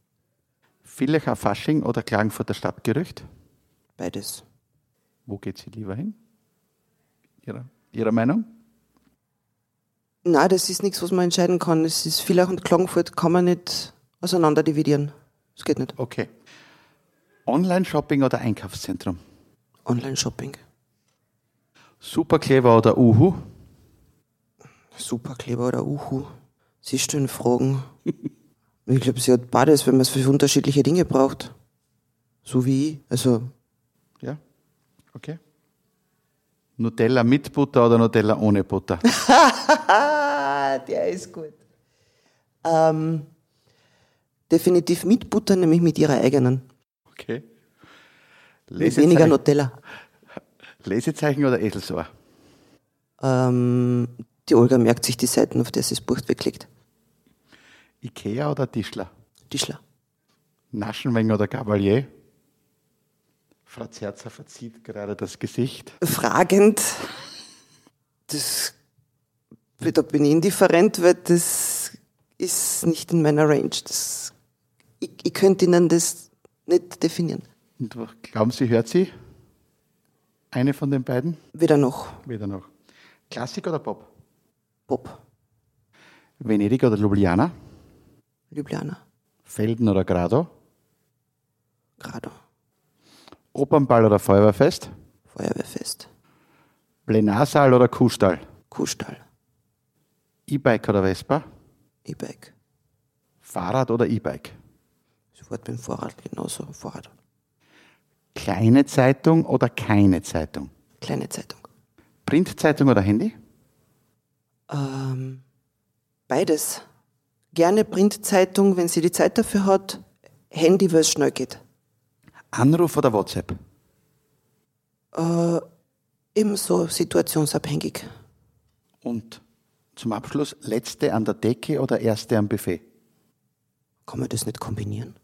Villacher Fasching oder Klagenfurter Stadtgerücht? Beides. Wo geht sie lieber hin? Ihrer, ihrer Meinung? Nein, das ist nichts, was man entscheiden kann. Es ist Villach und Klagenfurt kann man nicht auseinander dividieren. Das geht nicht. Okay. Online-Shopping oder Einkaufszentrum? Online-Shopping. Superkleber oder Uhu? Superkleber oder Uhu? Sie stellen Fragen. Ich glaube, sie hat beides, wenn man es für unterschiedliche Dinge braucht. So wie ich. Also. Ja, okay. Nutella mit Butter oder Nutella ohne Butter? Der ist gut. Ähm, definitiv mit Butter, nämlich mit ihrer eigenen. Okay. Lesezeichen. Weniger Nutella. Lesezeichen oder Eselsohr? Ähm, die Olga merkt sich die Seiten, auf der sie das Buch wegklickt. Ikea oder Tischler? Tischler. Naschenweng oder Gabalier? Frau Zerzer verzieht gerade das Gesicht. Fragend. Das, da bin ich indifferent, weil das ist nicht in meiner Range. Das, ich, ich könnte Ihnen das nicht definieren. Und glauben Sie, hört sie? Eine von den beiden? Weder noch. Weder noch. Klassik oder Pop? Pop. Venedig oder Ljubljana? Ljubljana. Velden oder Grado? Grado. Opernball oder Feuerwehrfest? Feuerwehrfest. Plenarsaal oder Kuhstall? Kuhstall. E-Bike oder Vespa? E-Bike. Fahrrad oder E-Bike? Ich wollte beim Fahrrad genauso. Fahrrad. Kleine Zeitung oder keine Zeitung? Kleine Zeitung. Printzeitung oder Handy? Ähm, beides. Gerne Printzeitung, wenn sie die Zeit dafür hat. Handy, weil es schnell geht. Anruf oder WhatsApp? Äh, ebenso situationsabhängig. Und zum Abschluss, letzte an der Decke oder erste am Buffet? Kann man das nicht kombinieren?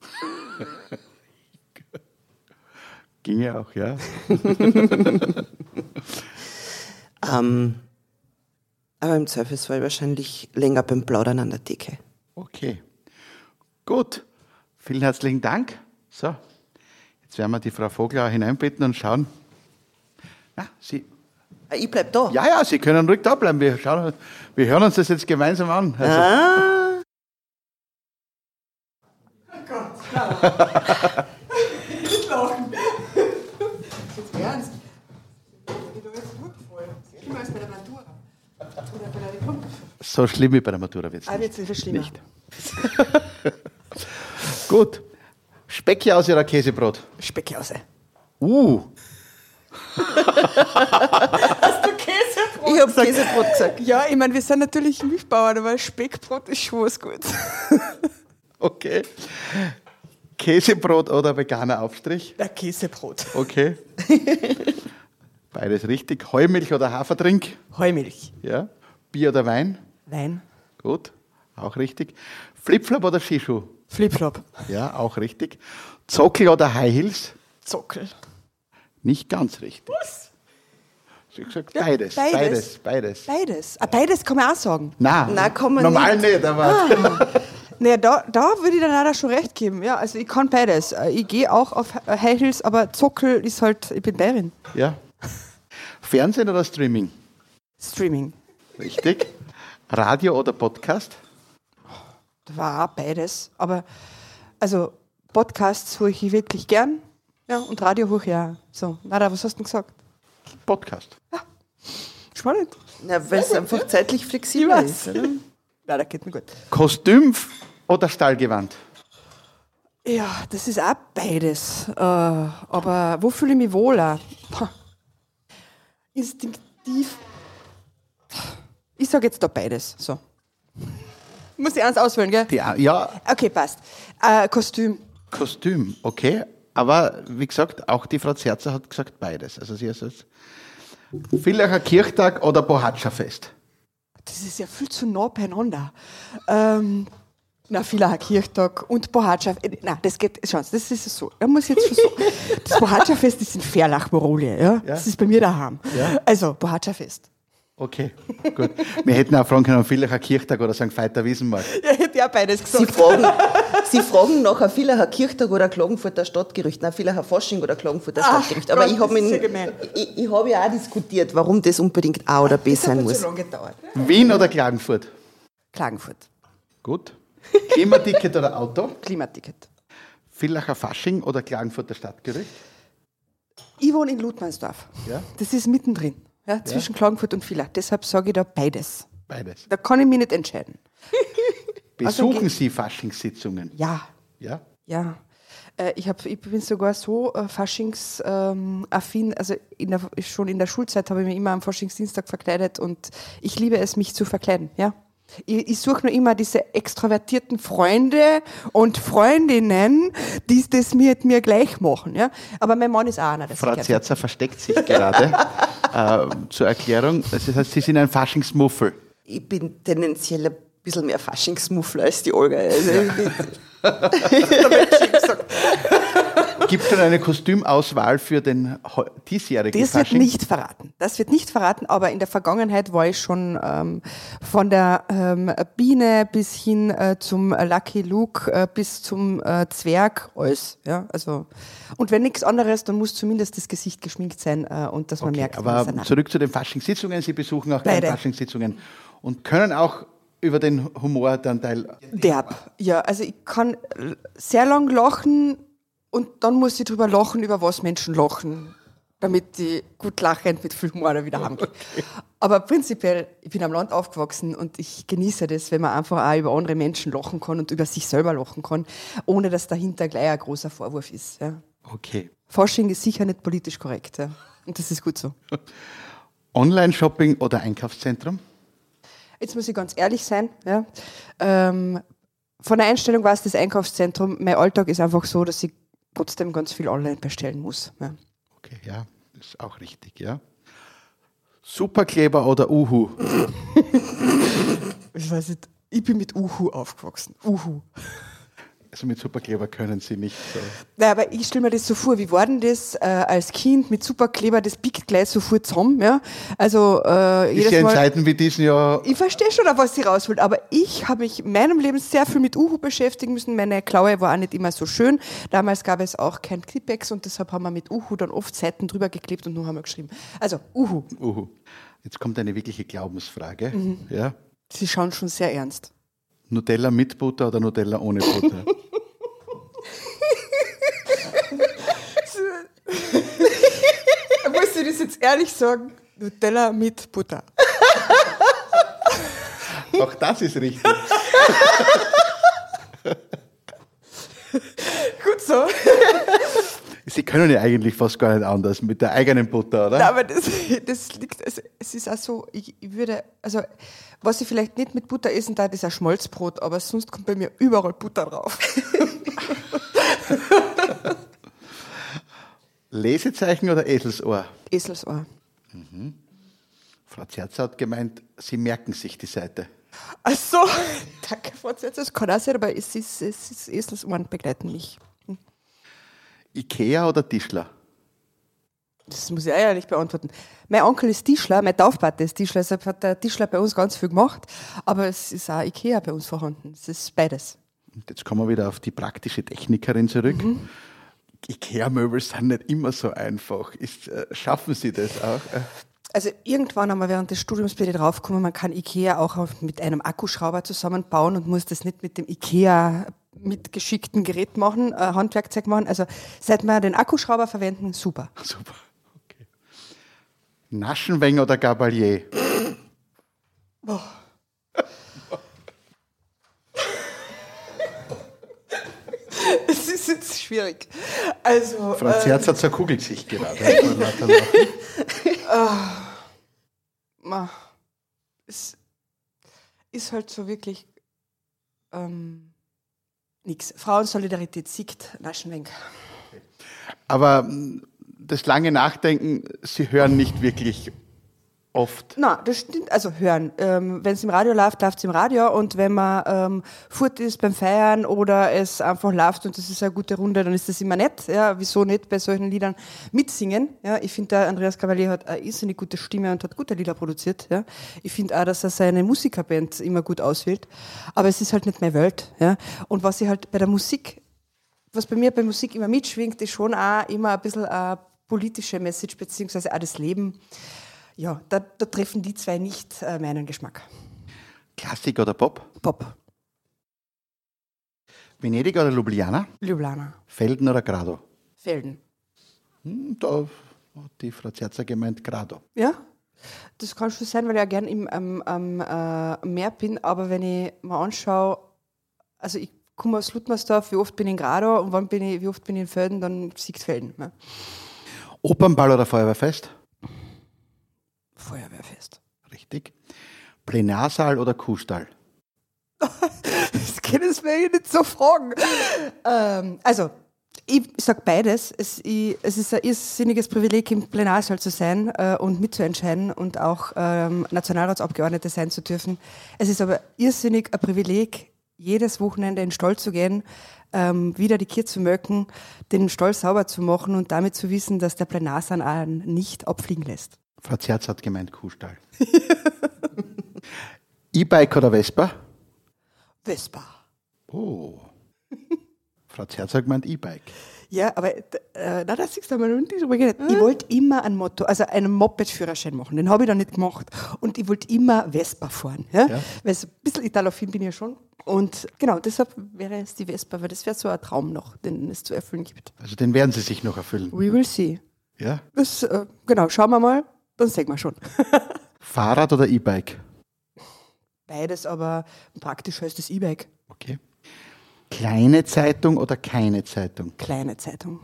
Ginge auch, ja. ähm, aber im Zweifelsfall wahrscheinlich länger beim Plaudern an der Decke. Okay, gut. Vielen herzlichen Dank. So. Jetzt werden wir die Frau Voglauer hineinbitten und schauen. Ja, sie ich bleibe da. Ja, ja, Sie können ruhig da bleiben. Wir, schauen, wir hören uns das jetzt gemeinsam an. Also. Ah. Oh Gott. Nicht lachen. Das ist ernst. Ich bin jetzt gut gefallen. Schlimmer als bei der Matura. Oder bei der Republik. So schlimm wie bei der Matura wird es nicht. Ah, wird es nicht schlimmer. Nicht. Gut. Speckjause oder Käsebrot? Speckjause. Uh. Hast du Käsebrot Ich habe Käsebrot gesagt. Ja, ich meine, wir sind natürlich Milchbauern, aber Speckbrot ist schon was Gutes. Okay. Käsebrot oder veganer Aufstrich? Ja, Käsebrot. Okay. Beides richtig. Heumilch oder Haferdrink? Heumilch. Ja. Bier oder Wein? Wein. Gut, auch richtig. Flipflop oder Skischuh? Flipflop. Ja, auch richtig. Zockel oder High Heels? Zockel. Nicht ganz richtig. Was? Ich habe gesagt, beides, ja, beides, beides. Beides. Beides. Ah, beides kann man auch sagen. Nein, Nein kann man normal nicht. nicht aber. Ah. Naja, da, da würde ich dann leider schon recht geben. Ja, also ich kann beides. Ich gehe auch auf High Heels, aber Zockel ist halt, ich bin darin. Ja. Fernsehen oder Streaming? Streaming. Richtig. Radio oder Podcast? Das war auch beides. Aber also Podcasts höre ich wirklich gern. Ja, und Radio höre ich ja. So, Nada, was hast du denn gesagt? Podcast. Ja. Spannend. Na, weil es einfach zeitlich flexibel ist. Oder? Na, da geht mir gut. Kostüm oder Stallgewand? Ja, das ist auch beides. Äh, aber wo fühle ich mich wohler? Instinktiv. Ich sage jetzt da beides. So. Muss ich eins auswählen, gell? Ja, ja. Okay, passt. Äh, Kostüm. Kostüm, okay. Aber wie gesagt, auch die Frau Zerzer hat gesagt beides. Also sie hat gesagt, Villacher Kirchtag oder Bohatscha-Fest? Das ist ja viel zu nah beieinander. Ähm, na, Villacher Kirchtag und Bohatscha-Fest. Nein, das geht, schauen Sie, das ist so. Da muss ich jetzt versuchen. Das Bohatscha-Fest ist in Ferlach, Morulie. Ja? Ja. Das ist bei mir daheim. Ja. Also, Bohatscha-Fest. Okay, gut. Wir hätten auch fragen können, vielleicht ein Kirchtag oder so ein Feiter Wiesenmarkt. Ja, ich hätte ja beides gesagt. Sie fragen, Sie fragen nach einem Villacher Kirchtag oder ein Klagenfurter Stadtgericht. Nein, Villacher Fasching oder Klagenfurter Stadtgericht. Aber Gott, ich habe ich, ich hab ja auch diskutiert, warum das unbedingt A oder B sein muss. Das hat so lange gedauert. Wien oder Klagenfurt? Klagenfurt. Gut. Klimaticket oder Auto? Klimaticket. Villacher Fasching oder Klagenfurter Stadtgericht? Ich wohne in Ludmersdorf. Ja? Das ist mittendrin. Ja, zwischen ja. Klagenfurt und Villach. Deshalb sage ich da beides. Beides. Da kann ich mich nicht entscheiden. Besuchen also, Sie Faschingssitzungen? Ja. Ja? Ja. Äh, ich, hab, ich bin sogar so äh, faschingsaffin, ähm, also in der, schon in der Schulzeit habe ich mich immer am Faschingsdienstag verkleidet und ich liebe es, mich zu verkleiden. Ja? Ich, ich suche nur immer diese extrovertierten Freunde und Freundinnen, die das mit mir gleich machen. Ja? Aber mein Mann ist auch einer. Frau Zerzer versteckt sich gerade. Äh, zur Erklärung, das heißt, Sie sind ein Faschingsmuffel. Ich bin tendenziell ein bisschen mehr Faschingsmuffel als die Olga. Also ja. Gibt es denn eine Kostümauswahl für den diesjährigen das Fasching? Das wird nicht verraten. Das wird nicht verraten, aber in der Vergangenheit war ich schon ähm, von der ähm, Biene bis hin äh, zum Lucky Luke äh, bis zum äh, Zwerg alles. Ja, also. Und wenn nichts anderes, dann muss zumindest das Gesicht geschminkt sein äh, und dass man okay, merkt, aber danach. Zurück zu den Faschingssitzungen. Sie besuchen auch keine Faschingssitzungen und können auch über den Humor dann Teil. Derb. Ja, also ich kann sehr lang lachen. Und dann muss ich drüber lachen, über was Menschen lachen, damit die gut lachend mit viel Humor wieder haben. Okay. Aber prinzipiell, ich bin am Land aufgewachsen und ich genieße das, wenn man einfach auch über andere Menschen lachen kann und über sich selber lachen kann, ohne dass dahinter gleich ein großer Vorwurf ist. Ja. Okay. Fasching ist sicher nicht politisch korrekt. Ja. Und das ist gut so. Online-Shopping oder Einkaufszentrum? Jetzt muss ich ganz ehrlich sein. Ja. Ähm, von der Einstellung war es das Einkaufszentrum. Mein Alltag ist einfach so, dass ich trotzdem ganz viel online bestellen muss. Ja. Okay, ja, ist auch richtig, ja. Superkleber oder Uhu? Ich weiß nicht, ich bin mit Uhu aufgewachsen. Uhu. Also mit Superkleber können Sie nicht so. Nein, aber ich stelle mir das so vor, wie war denn das äh, als Kind mit Superkleber, das biegt gleich sofort zusammen. Ja? Also, äh, ist ja in Mal, Zeiten wie diesen ja. Ich verstehe schon, auf was Sie raus wollen, aber ich habe mich in meinem Leben sehr viel mit Uhu beschäftigen müssen. Meine Klaue war auch nicht immer so schön. Damals gab es auch kein Clipex und deshalb haben wir mit Uhu dann oft Seiten drüber geklebt und nur haben wir geschrieben. Also, Uhu. Uhu. Jetzt kommt eine wirkliche Glaubensfrage. Mhm. Ja? Sie schauen schon sehr ernst. Nutella mit Butter oder Nutella ohne Butter? Musst du das jetzt ehrlich sagen? Nutella mit Butter. Auch das ist richtig. Gut so. Sie können ja eigentlich fast gar nicht anders mit der eigenen Butter, oder? Nein, aber das, das liegt, also, es ist auch so, ich würde, also was ich vielleicht nicht mit Butter essen darf, ist ein Schmalzbrot, aber sonst kommt bei mir überall Butter drauf. Lesezeichen oder Eselsohr? Eselsohr. Mhm. Frau Zerzer hat gemeint, Sie merken sich die Seite. Ach so, danke Frau Zerzer, das kann auch sein, aber es ist, es ist Eselsohren begleiten mich. Ikea oder Tischler? Das muss ich auch ehrlich beantworten. Mein Onkel ist Tischler, mein Taufpate ist Tischler, deshalb hat der Tischler bei uns ganz viel gemacht, aber es ist auch Ikea bei uns vorhanden. Es ist beides. Und jetzt kommen wir wieder auf die praktische Technikerin zurück. Mhm. Ikea-Möbel sind nicht immer so einfach. Ist, äh, schaffen Sie das auch? Äh. Also irgendwann haben wir während des Studiums bitte draufgekommen, man kann Ikea auch mit einem Akkuschrauber zusammenbauen und muss das nicht mit dem Ikea mit geschickten Gerät machen, äh, Handwerkzeug machen. Also seit wir den Akkuschrauber verwenden, super. Super, okay. Naschenweng oder Gabalier? Oh. Es ist jetzt schwierig. Also, Franz Herz äh, hat zerkugelt sich gerade. Oh. Es ist halt so wirklich ähm, nichts. Frauensolidarität siegt, Naschenwenk. Aber das lange Nachdenken, Sie hören nicht wirklich oft. Nein, das stimmt. Also hören. Ähm, wenn es im Radio läuft, läuft es im Radio. Und wenn man ähm, fort ist beim Feiern oder es einfach läuft und das ist eine gute Runde, dann ist das immer nett. Ja, wieso nicht bei solchen Liedern mitsingen? Ja, ich finde, der Andreas Cavalier hat eine irrsinnig gute Stimme und hat gute Lieder produziert. Ja. Ich finde auch, dass er seine Musikerband immer gut auswählt. Aber es ist halt nicht meine Welt. Ja. Und was ich halt bei der Musik, was bei mir bei Musik immer mitschwingt, ist schon auch immer ein bisschen eine politische Message, beziehungsweise auch das Leben. Ja, da, da treffen die zwei nicht äh, meinen Geschmack. Klassik oder Pop? Pop. Venedig oder Ljubljana? Ljubljana. Felden oder Grado? Felden. Hm, da hat die Frau Zerzer gemeint Grado. Ja, das kann schon sein, weil ich ja gerne im ähm, ähm, äh, Meer bin. Aber wenn ich mir anschaue, also ich komme aus Ludmersdorf, wie oft bin ich in Grado und wann bin ich, wie oft bin ich in Felden, dann siegt Felden. Ne? Opernball oder Feuerwehrfest? Feuerwehrfest. Richtig. Plenarsaal oder Kuhstall? Das können Sie mir nicht so fragen. Ähm, also, ich sage beides. Es, ich, es ist ein irrsinniges Privileg, im Plenarsaal zu sein äh, und mitzuentscheiden und auch ähm, Nationalratsabgeordnete sein zu dürfen. Es ist aber irrsinnig ein Privileg, jedes Wochenende in den Stall zu gehen, ähm, wieder die Kirche zu melken, den Stall sauber zu machen und damit zu wissen, dass der Plenarsaal einen nicht abfliegen lässt. Frau Zerz hat gemeint Kuhstall. E-Bike oder Vespa? Vespa. Oh. Frau Zerz hat gemeint E-Bike. Ja, aber äh, na, das siehst du mal nicht drüber geredet. Ich wollte immer ein Motto, also einen Moped-Führerschein machen. Den habe ich dann nicht gemacht. Und ich wollte immer Vespa fahren. Ja? Ja. Weil so ein bisschen italofin bin ich ja schon. Und genau, deshalb wäre es die Vespa, weil das wäre so ein Traum noch, den es zu erfüllen gibt. Also den werden Sie sich noch erfüllen. We will see. Ja. Das, äh, genau, schauen wir mal. Dann sehen wir schon. Fahrrad oder E-Bike? Beides, aber praktisch heißt das E-Bike. Okay. Kleine Zeitung oder keine Zeitung? Kleine Zeitung.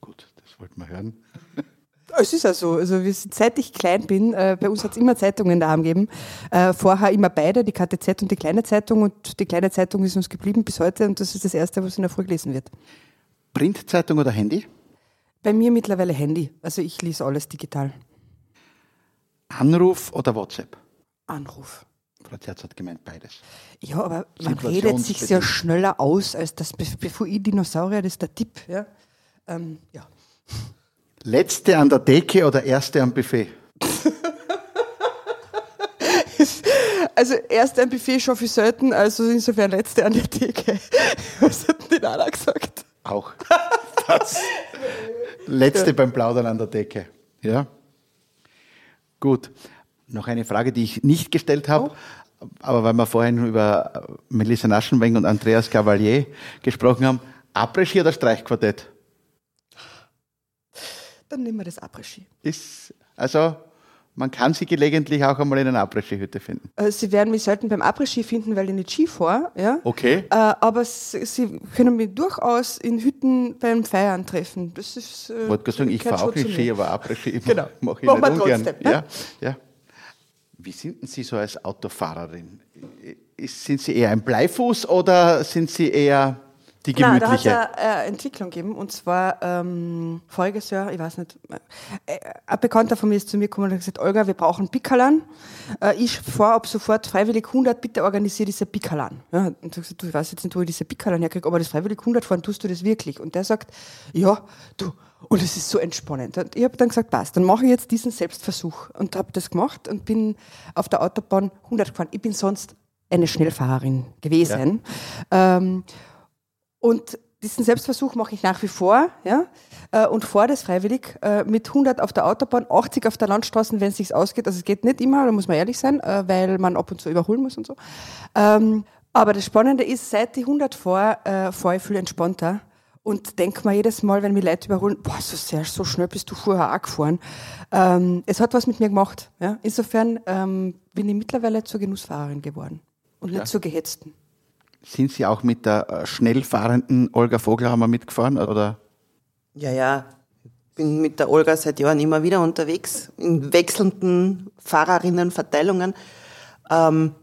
Gut, das wollten wir hören. Es ist ja so. Also wir sind, seit ich klein bin, äh, bei uns hat es immer Zeitungen daheim gegeben. Äh, vorher immer beide, die K T Z und die Kleine Zeitung. Und die Kleine Zeitung ist uns geblieben bis heute. Und das ist das Erste, was in der Früh gelesen wird. Printzeitung oder Handy? Bei mir mittlerweile Handy. Also ich lese alles digital. Anruf oder WhatsApp? Anruf. Frau Zerz hat gemeint beides. Ja, aber man redet sich sehr schneller aus, als das Befui-Dinosaurier, das ist der Tipp. Ja? Ähm, ja. Letzte an der Theke oder erste am Buffet? Also erste am Buffet schaffe ich selten, also insofern letzte an der Theke. Was hat denn die Nana gesagt? Auch. Das letzte ja. Beim Plaudern an der Theke. Ja. Gut, noch eine Frage, die ich nicht gestellt habe, oh. aber weil wir vorhin über Melissa Naschenweng und Andreas Cavalier gesprochen haben. Après-Ski oder Streichquartett? Dann nehmen wir das Après-Ski. Ist, also, man kann sie gelegentlich auch einmal in einer Après-Ski-Hütte finden. Sie werden mich selten beim Après-Ski finden, weil ich nicht Ski fahre. Ja? Okay. Aber Sie können mich durchaus in Hütten beim Feiern treffen. Das ist. Ich wollte gerade sagen, ich fahre auch nicht Ski, aber Après-Ski genau. mache ich nicht ungern. Trotzdem, ja? Ja. Wie sind denn Sie so als Autofahrerin? Sind Sie eher ein Bleifuß oder sind Sie eher die Gemütliche? Nein, da hat es eine Entwicklung gegeben. Und zwar ähm, voriges Jahr, ich weiß nicht, äh, ein Bekannter von mir ist zu mir gekommen und hat gesagt, Olga, wir brauchen Pickerln. Äh, ich fahre ab sofort freiwillig hundert, bitte organisiere diese Pickerln. Ja, und ich habe gesagt, du, ich weiß jetzt nicht, wo ich diese Pickerln herkriege, aber das freiwillig hundert fahren, tust du das wirklich? Und der sagt, ja, du, und es ist so entspannend. Und ich habe dann gesagt, passt, dann mache ich jetzt diesen Selbstversuch. Und habe das gemacht und bin auf der Autobahn hundert gefahren. Ich bin sonst eine Schnellfahrerin gewesen. Ja. Ähm, Und diesen Selbstversuch mache ich nach wie vor, ja, und fahre das freiwillig mit hundert auf der Autobahn, achtzig auf der Landstraße, wenn es sich ausgeht. Also es geht nicht immer, da muss man ehrlich sein, weil man ab und zu überholen muss und so. Aber das Spannende ist, seit ich hundert fahre, fahre ich viel entspannter und denke mir jedes Mal, wenn mich Leute überholen, boah, so, sehr, so schnell bist du vorher auch gefahren. Es hat was mit mir gemacht. Ja. Insofern bin ich mittlerweile zur Genussfahrerin geworden und nicht ja. zur Gehetzten. Sind Sie auch mit der schnell fahrenden Olga Voglauer mitgefahren? Oder? Ja, ja. Ich bin mit der Olga seit Jahren immer wieder unterwegs, in wechselnden Fahrerinnenverteilungen. Ähm,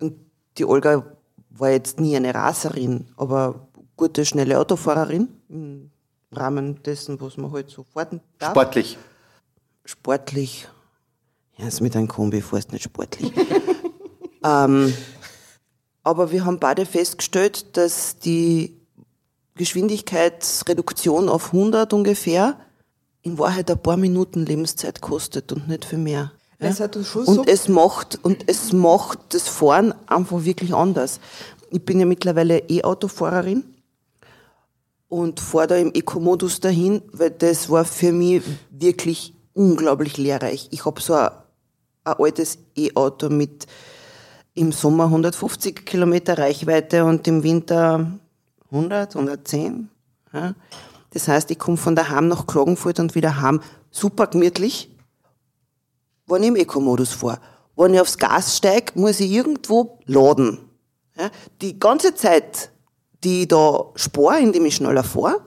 und die Olga war jetzt nie eine Raserin, aber gute, schnelle Autofahrerin im Rahmen dessen, was man halt so fahren darf. Sportlich? Sportlich. Ja, also mit einem Kombi fährst du nicht sportlich. ähm, aber wir haben beide festgestellt, dass die Geschwindigkeitsreduktion auf hundert ungefähr in Wahrheit ein paar Minuten Lebenszeit kostet und nicht viel mehr. Ja? Das hat schon und, so es macht, und es macht das Fahren einfach wirklich anders. Ich bin ja mittlerweile E-Autofahrerin und fahre da im Eco-Modus dahin, weil das war für mich wirklich unglaublich lehrreich. Ich habe so ein, ein altes E-Auto mit im Sommer hundertfünfzig Kilometer Reichweite und im Winter hundert, hundertzehn. Ja. Das heißt, ich komme von daheim nach Klagenfurt und wieder heim. Super gemütlich, wenn ich im Eco-Modus fahre. Wenn ich aufs Gas steige, muss ich irgendwo laden. Ja. Die ganze Zeit, die ich da spare, indem ich schneller fahre,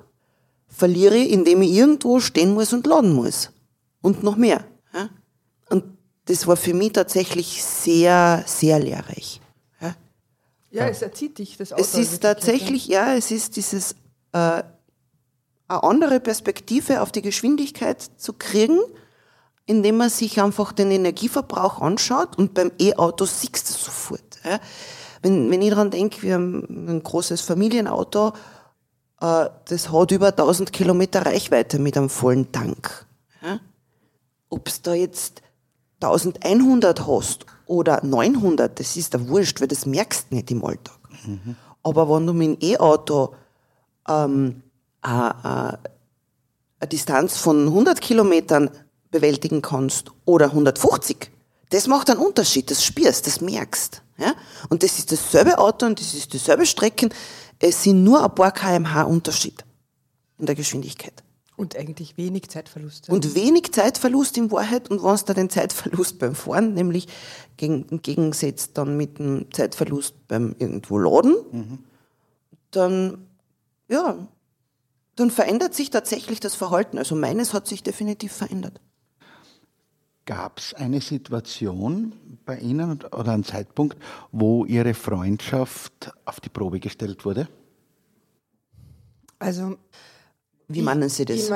verliere ich, indem ich irgendwo stehen muss und laden muss. Und noch mehr. Ja. Und das war für mich tatsächlich sehr, sehr lehrreich. Ja, ja, es erzieht dich, das Auto. Es ist tatsächlich, ja, es ist dieses... Äh, eine andere Perspektive auf die Geschwindigkeit zu kriegen, indem man sich einfach den Energieverbrauch anschaut, und beim E-Auto siehst du das sofort. Ja. Wenn, wenn ich daran denke, wir haben ein großes Familienauto, äh, das hat über tausend Kilometer Reichweite mit einem vollen Tank. Ja. Ob es da jetzt eintausendeinhundert hast oder neunhundert, das ist da wurscht, weil das merkst du nicht im Alltag. Mhm. Aber wenn du mit dem E-Auto ähm, eine Distanz von hundert Kilometern bewältigen kannst oder hundertfünfzig, das macht einen Unterschied, das spürst, das merkst. Ja? Und das ist dasselbe Auto und das ist dieselbe Strecken, es sind nur ein paar kmh Unterschied in der Geschwindigkeit. Und eigentlich wenig Zeitverlust. Und wenig Zeitverlust in Wahrheit, und wenn es da den Zeitverlust beim Fahren, nämlich entgegensetzt dann mit dem Zeitverlust beim irgendwo Laden, mhm. dann ja... dann verändert sich tatsächlich das Verhalten. Also meines hat sich definitiv verändert. Gab es eine Situation bei Ihnen oder einen Zeitpunkt, wo Ihre Freundschaft auf die Probe gestellt wurde? Also, wie meinen Sie das?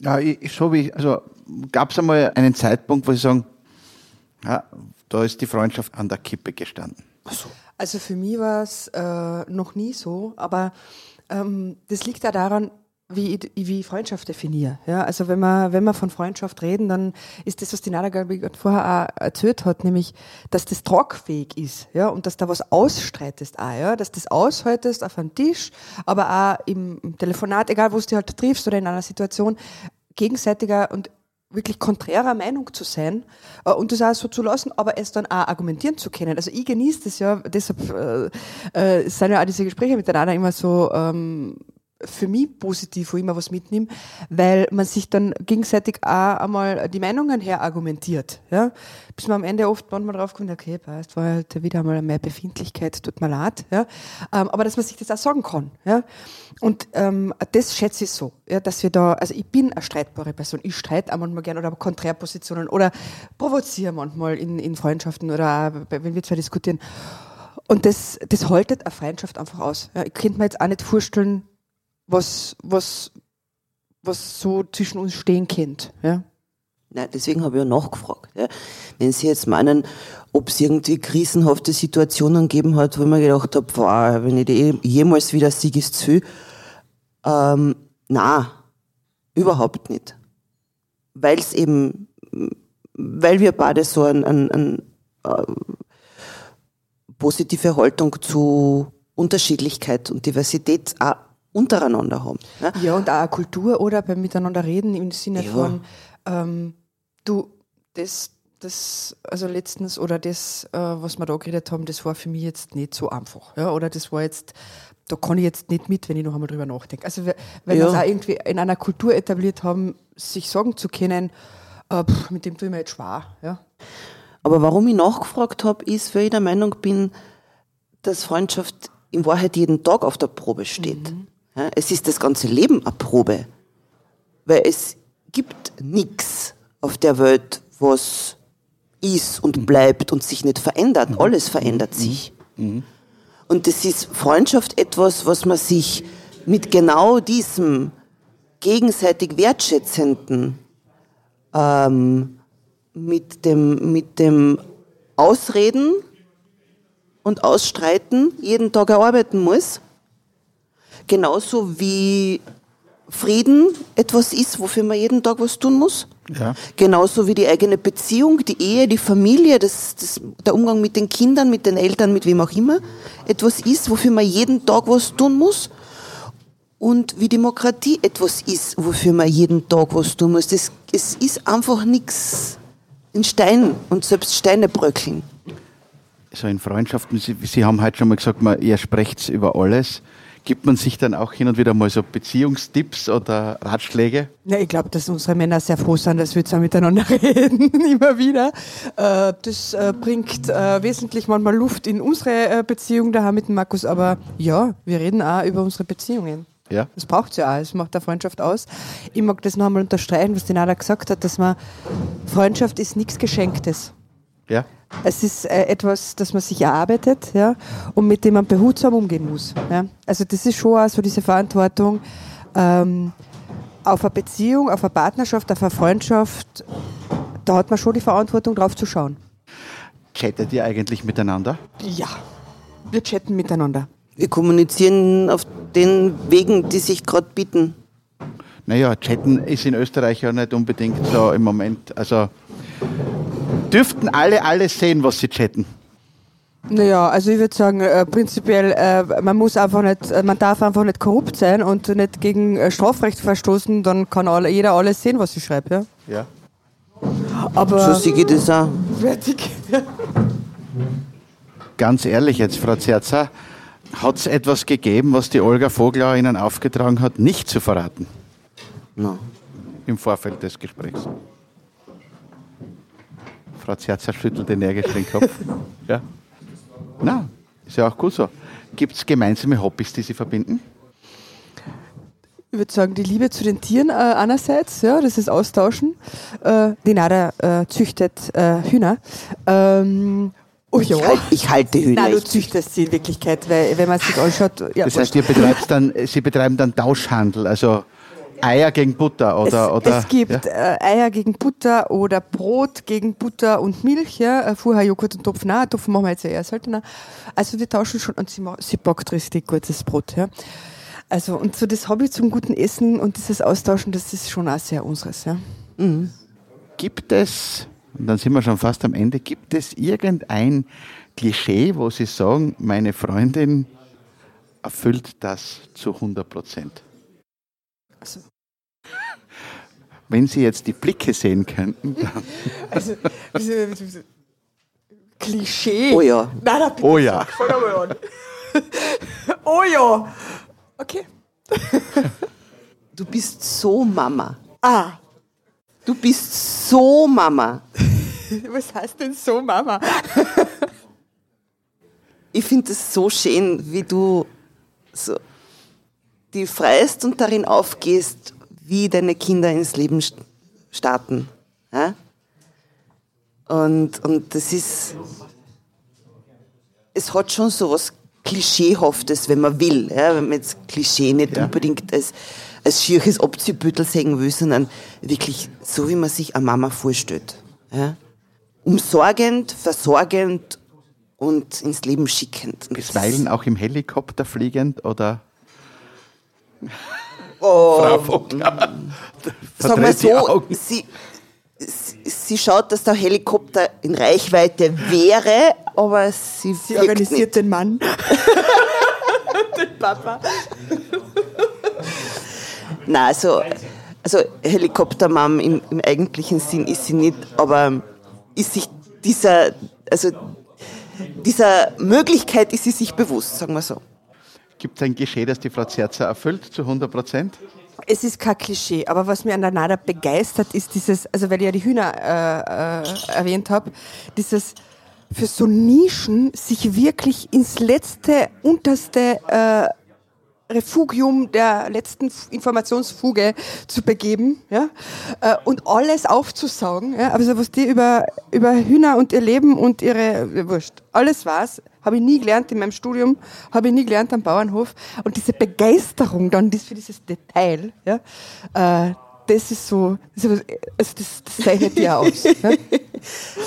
Ja, ich, so wie ich, also gab es einmal einen Zeitpunkt, wo Sie sagen, ja, da ist die Freundschaft an der Kippe gestanden. Ach so. Also für mich war es äh, noch nie so, aber das liegt auch daran, wie ich, wie ich Freundschaft definiere. Ja, also wenn wir, wenn wir von Freundschaft reden, dann ist das, was die Nada vorher auch erzählt hat, nämlich, dass das tragfähig ist, ja, und dass da was ausstreitest auch, ja, dass das aushaltest auf einem Tisch, aber auch im Telefonat, egal wo du dich halt triffst oder in einer Situation, gegenseitiger und wirklich konträrer Meinung zu sein äh, und das auch so zu lassen, aber es dann auch argumentieren zu können. Also ich genieße das ja, deshalb äh, äh, sind ja auch diese Gespräche miteinander immer so ähm, für mich positiv, wo ich immer was mitnehme, weil man sich dann gegenseitig auch einmal die Meinungen her argumentiert. Ja? Bis man am Ende oft manchmal draufkommt, okay, passt, war halt wieder einmal mehr Befindlichkeit, tut mir leid. Ja? Ähm, aber dass man sich das auch sagen kann. Ja? Und ähm, das schätze ich so, ja, dass wir da, also ich bin eine streitbare Person, ich streite auch manchmal gerne oder Konträrpositionen oder provoziere manchmal in, in Freundschaften oder auch, wenn wir zwei diskutieren. Und das, das haltet eine Freundschaft einfach aus. Ja? Ich könnte mir jetzt auch nicht vorstellen, was, was, was so zwischen uns stehen könnte. Ja? Nein, deswegen habe ich ja nachgefragt. Ja. Wenn Sie jetzt meinen, ob es irgendwie krisenhafte Situationen gegeben hat, wo ich mir gedacht habe, wow, wenn ich die jemals wieder siege, ist zu viel. Ähm, nein, überhaupt nicht. Weil es eben, weil wir beide so eine ein, ein, ähm, positive Haltung zu Unterschiedlichkeit und Diversität auch untereinander haben. Ne? Ja, und auch Kultur oder beim Miteinander reden im Sinne ja. von ähm, du, das, das, also letztens oder das, äh, was wir da geredet haben, das war für mich jetzt nicht so einfach. Ja? Oder das war jetzt, da kann ich jetzt nicht mit, wenn ich noch einmal drüber nachdenke. Also wenn ja. wir es auch irgendwie in einer Kultur etabliert haben, sich sagen zu können, äh, pff, mit dem tue ich mir jetzt schwer. Ja? Aber warum ich nachgefragt habe, ist, weil ich der Meinung bin, dass Freundschaft in Wahrheit jeden Tag auf der Probe steht. Mhm. Es ist das ganze Leben eine Probe, weil es gibt nichts auf der Welt, was ist und bleibt und sich nicht verändert. Mhm. Alles verändert sich. Mhm. Und das ist Freundschaft etwas, was man sich mit genau diesem gegenseitig wertschätzenden ähm, mit dem, mit dem Ausreden und Ausstreiten jeden Tag erarbeiten muss. Genauso wie Frieden etwas ist, wofür man jeden Tag was tun muss. Ja. Genauso wie die eigene Beziehung, die Ehe, die Familie, das, das, der Umgang mit den Kindern, mit den Eltern, mit wem auch immer, etwas ist, wofür man jeden Tag was tun muss. Und wie Demokratie etwas ist, wofür man jeden Tag was tun muss. Das, es ist einfach nichts in Stein und selbst Steine bröckeln. So in Freundschaften, Sie, Sie haben heute schon mal gesagt, man, ihr sprecht über alles. Gibt man sich dann auch hin und wieder mal so Beziehungstipps oder Ratschläge? Ja, ich glaube, dass unsere Männer sehr froh sind, dass wir zwar miteinander reden, immer wieder. Äh, das äh, bringt äh, wesentlich manchmal Luft in unsere äh, Beziehung daheim mit Markus, aber ja, wir reden auch über unsere Beziehungen. Ja. Das braucht es ja auch, das macht eine Freundschaft aus. Ich mag das noch einmal unterstreichen, was die Nada gesagt hat, dass man Freundschaft ist nichts Geschenktes. Ja. Es ist äh, etwas, das man sich erarbeitet, ja, und mit dem man behutsam umgehen muss. Ja. Also das ist schon auch so diese Verantwortung, ähm, auf eine Beziehung, auf eine Partnerschaft, auf eine Freundschaft, da hat man schon die Verantwortung, drauf zu schauen. Chattet ihr eigentlich miteinander? Ja, wir chatten miteinander. Wir kommunizieren auf den Wegen, die sich gerade bieten. Naja, chatten ist in Österreich ja nicht unbedingt so im Moment, also... Dürften alle alles sehen, was sie chatten? Naja, also ich würde sagen, äh, prinzipiell, äh, man muss einfach nicht, man darf einfach nicht korrupt sein und nicht gegen äh, Strafrecht verstoßen, dann kann alle, jeder alles sehen, was ich schreibe, ja? Ja. Aber so geht es auch. Ganz ehrlich jetzt, Frau Zerzer, hat es etwas gegeben, was die Olga Voglauer Ihnen aufgetragen hat, nicht zu verraten? Nein. Im Vorfeld des Gesprächs. Frau Zerzer schüttelt energisch den Kopf. Ja. Na, ist ja auch gut so. Gibt es gemeinsame Hobbys, die Sie verbinden? Ich würde sagen, die Liebe zu den Tieren äh, einerseits, ja, das ist Austauschen. Äh, die Nada äh, züchtet äh, Hühner. Ähm, oh ja. Ich, halt, ich halte Hühner. Nein, du züchtest sie in Wirklichkeit, weil wenn man sich anschaut... Ja, das heißt, ihr betreibt dann, Sie betreiben dann Tauschhandel, also... Eier gegen Butter oder... Es, oder, es gibt ja? äh, Eier gegen Butter oder Brot gegen Butter und Milch. Ja? Vorher Joghurt und Topf. Nein, Topf machen wir jetzt ja erst. Halt, also wir tauschen schon und sie, sie backt richtig gutes Brot. Ja? Also, und so das Hobby zum guten Essen und dieses Austauschen, das ist schon auch sehr unseres. Ja? Mhm. Gibt es, und dann sind wir schon fast am Ende, gibt es irgendein Klischee, wo Sie sagen, meine Freundin erfüllt das zu hundert Prozent? Also. Wenn Sie jetzt die Blicke sehen könnten, dann. Also, Klischee. Oh ja. Nein, da bin oh ja. Voll an. Oh ja. Okay. Du bist so Mama. Ah. Du bist so Mama. Was heißt denn so Mama? Ich finde es so schön, wie du so. Die freist und darin aufgehst, wie deine Kinder ins Leben starten. Ja? Und, und das ist, es hat schon so was Klischeehaftes, wenn man will. Ja? Wenn man jetzt Klischee nicht ja. unbedingt als, als schierches Abziehbüttel sehen will, sondern wirklich so, wie man sich eine Mama vorstellt. Ja? Umsorgend, versorgend und ins Leben schickend. Bisweilen auch im Helikopter fliegend oder... Oh, Frau Voglauer, sag mal so, sie, sie, sie schaut, dass der Helikopter in Reichweite wäre, aber sie, sie organisiert nicht. Den Mann, den Papa. Nein, also, also Helikoptermam im, im eigentlichen Sinn ist sie nicht, aber ist sich dieser, also dieser Möglichkeit ist sie sich bewusst, sagen wir so. Gibt es ein Klischee, das die Frau Zerzer erfüllt zu hundert Prozent? Es ist kein Klischee, aber was mir an der Nada begeistert, ist dieses, also weil ich ja die Hühner äh, äh, erwähnt habe, dieses für so Nischen sich wirklich ins letzte, unterste äh, Refugium der letzten Informationsfuge zu begeben, ja, äh, und alles aufzusaugen. Ja? Also was die über, über Hühner und ihr Leben und ihre, wurscht, alles war's. Habe ich nie gelernt in meinem Studium, habe ich nie gelernt am Bauernhof. Und diese Begeisterung dann für dieses Detail, ja, äh, das ist so, also das, das zeichnet ja aus. Ne?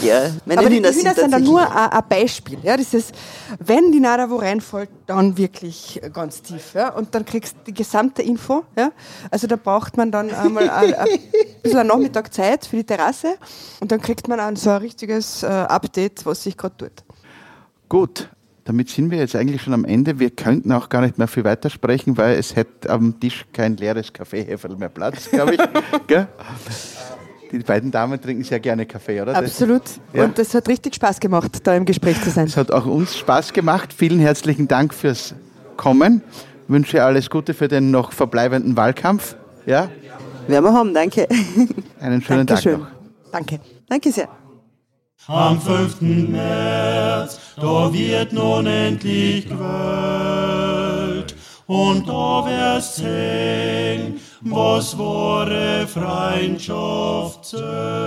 Ja, meine aber die Wiener sind, sind dann nur ein Beispiel. Ja? Das ist, wenn die Nada wo reinfällt, dann wirklich ganz tief. Ja? Und dann kriegst du die gesamte Info. Ja? Also da braucht man dann einmal ein, ein bisschen einen Nachmittag Zeit für die Terrasse und dann kriegt man auch so ein richtiges Update, was sich gerade tut. Gut. Damit sind wir jetzt eigentlich schon am Ende. Wir könnten auch gar nicht mehr viel weitersprechen, weil es hätte am Tisch kein leeres Kaffeehäferl mehr Platz, glaube ich. Gell? Die beiden Damen trinken sehr gerne Kaffee, oder? Absolut. Das, ja. Und es hat richtig Spaß gemacht, da im Gespräch zu sein. Es hat auch uns Spaß gemacht. Vielen herzlichen Dank fürs Kommen. Ich wünsche alles Gute für den noch verbleibenden Wahlkampf. Ja? Werden wir haben, danke. Einen schönen Dankeschön. Tag noch. Danke. Danke sehr. Am fünften März, da wird nun endlich gewählt, und da wirst sehen, was wahre Freundschaft zählt.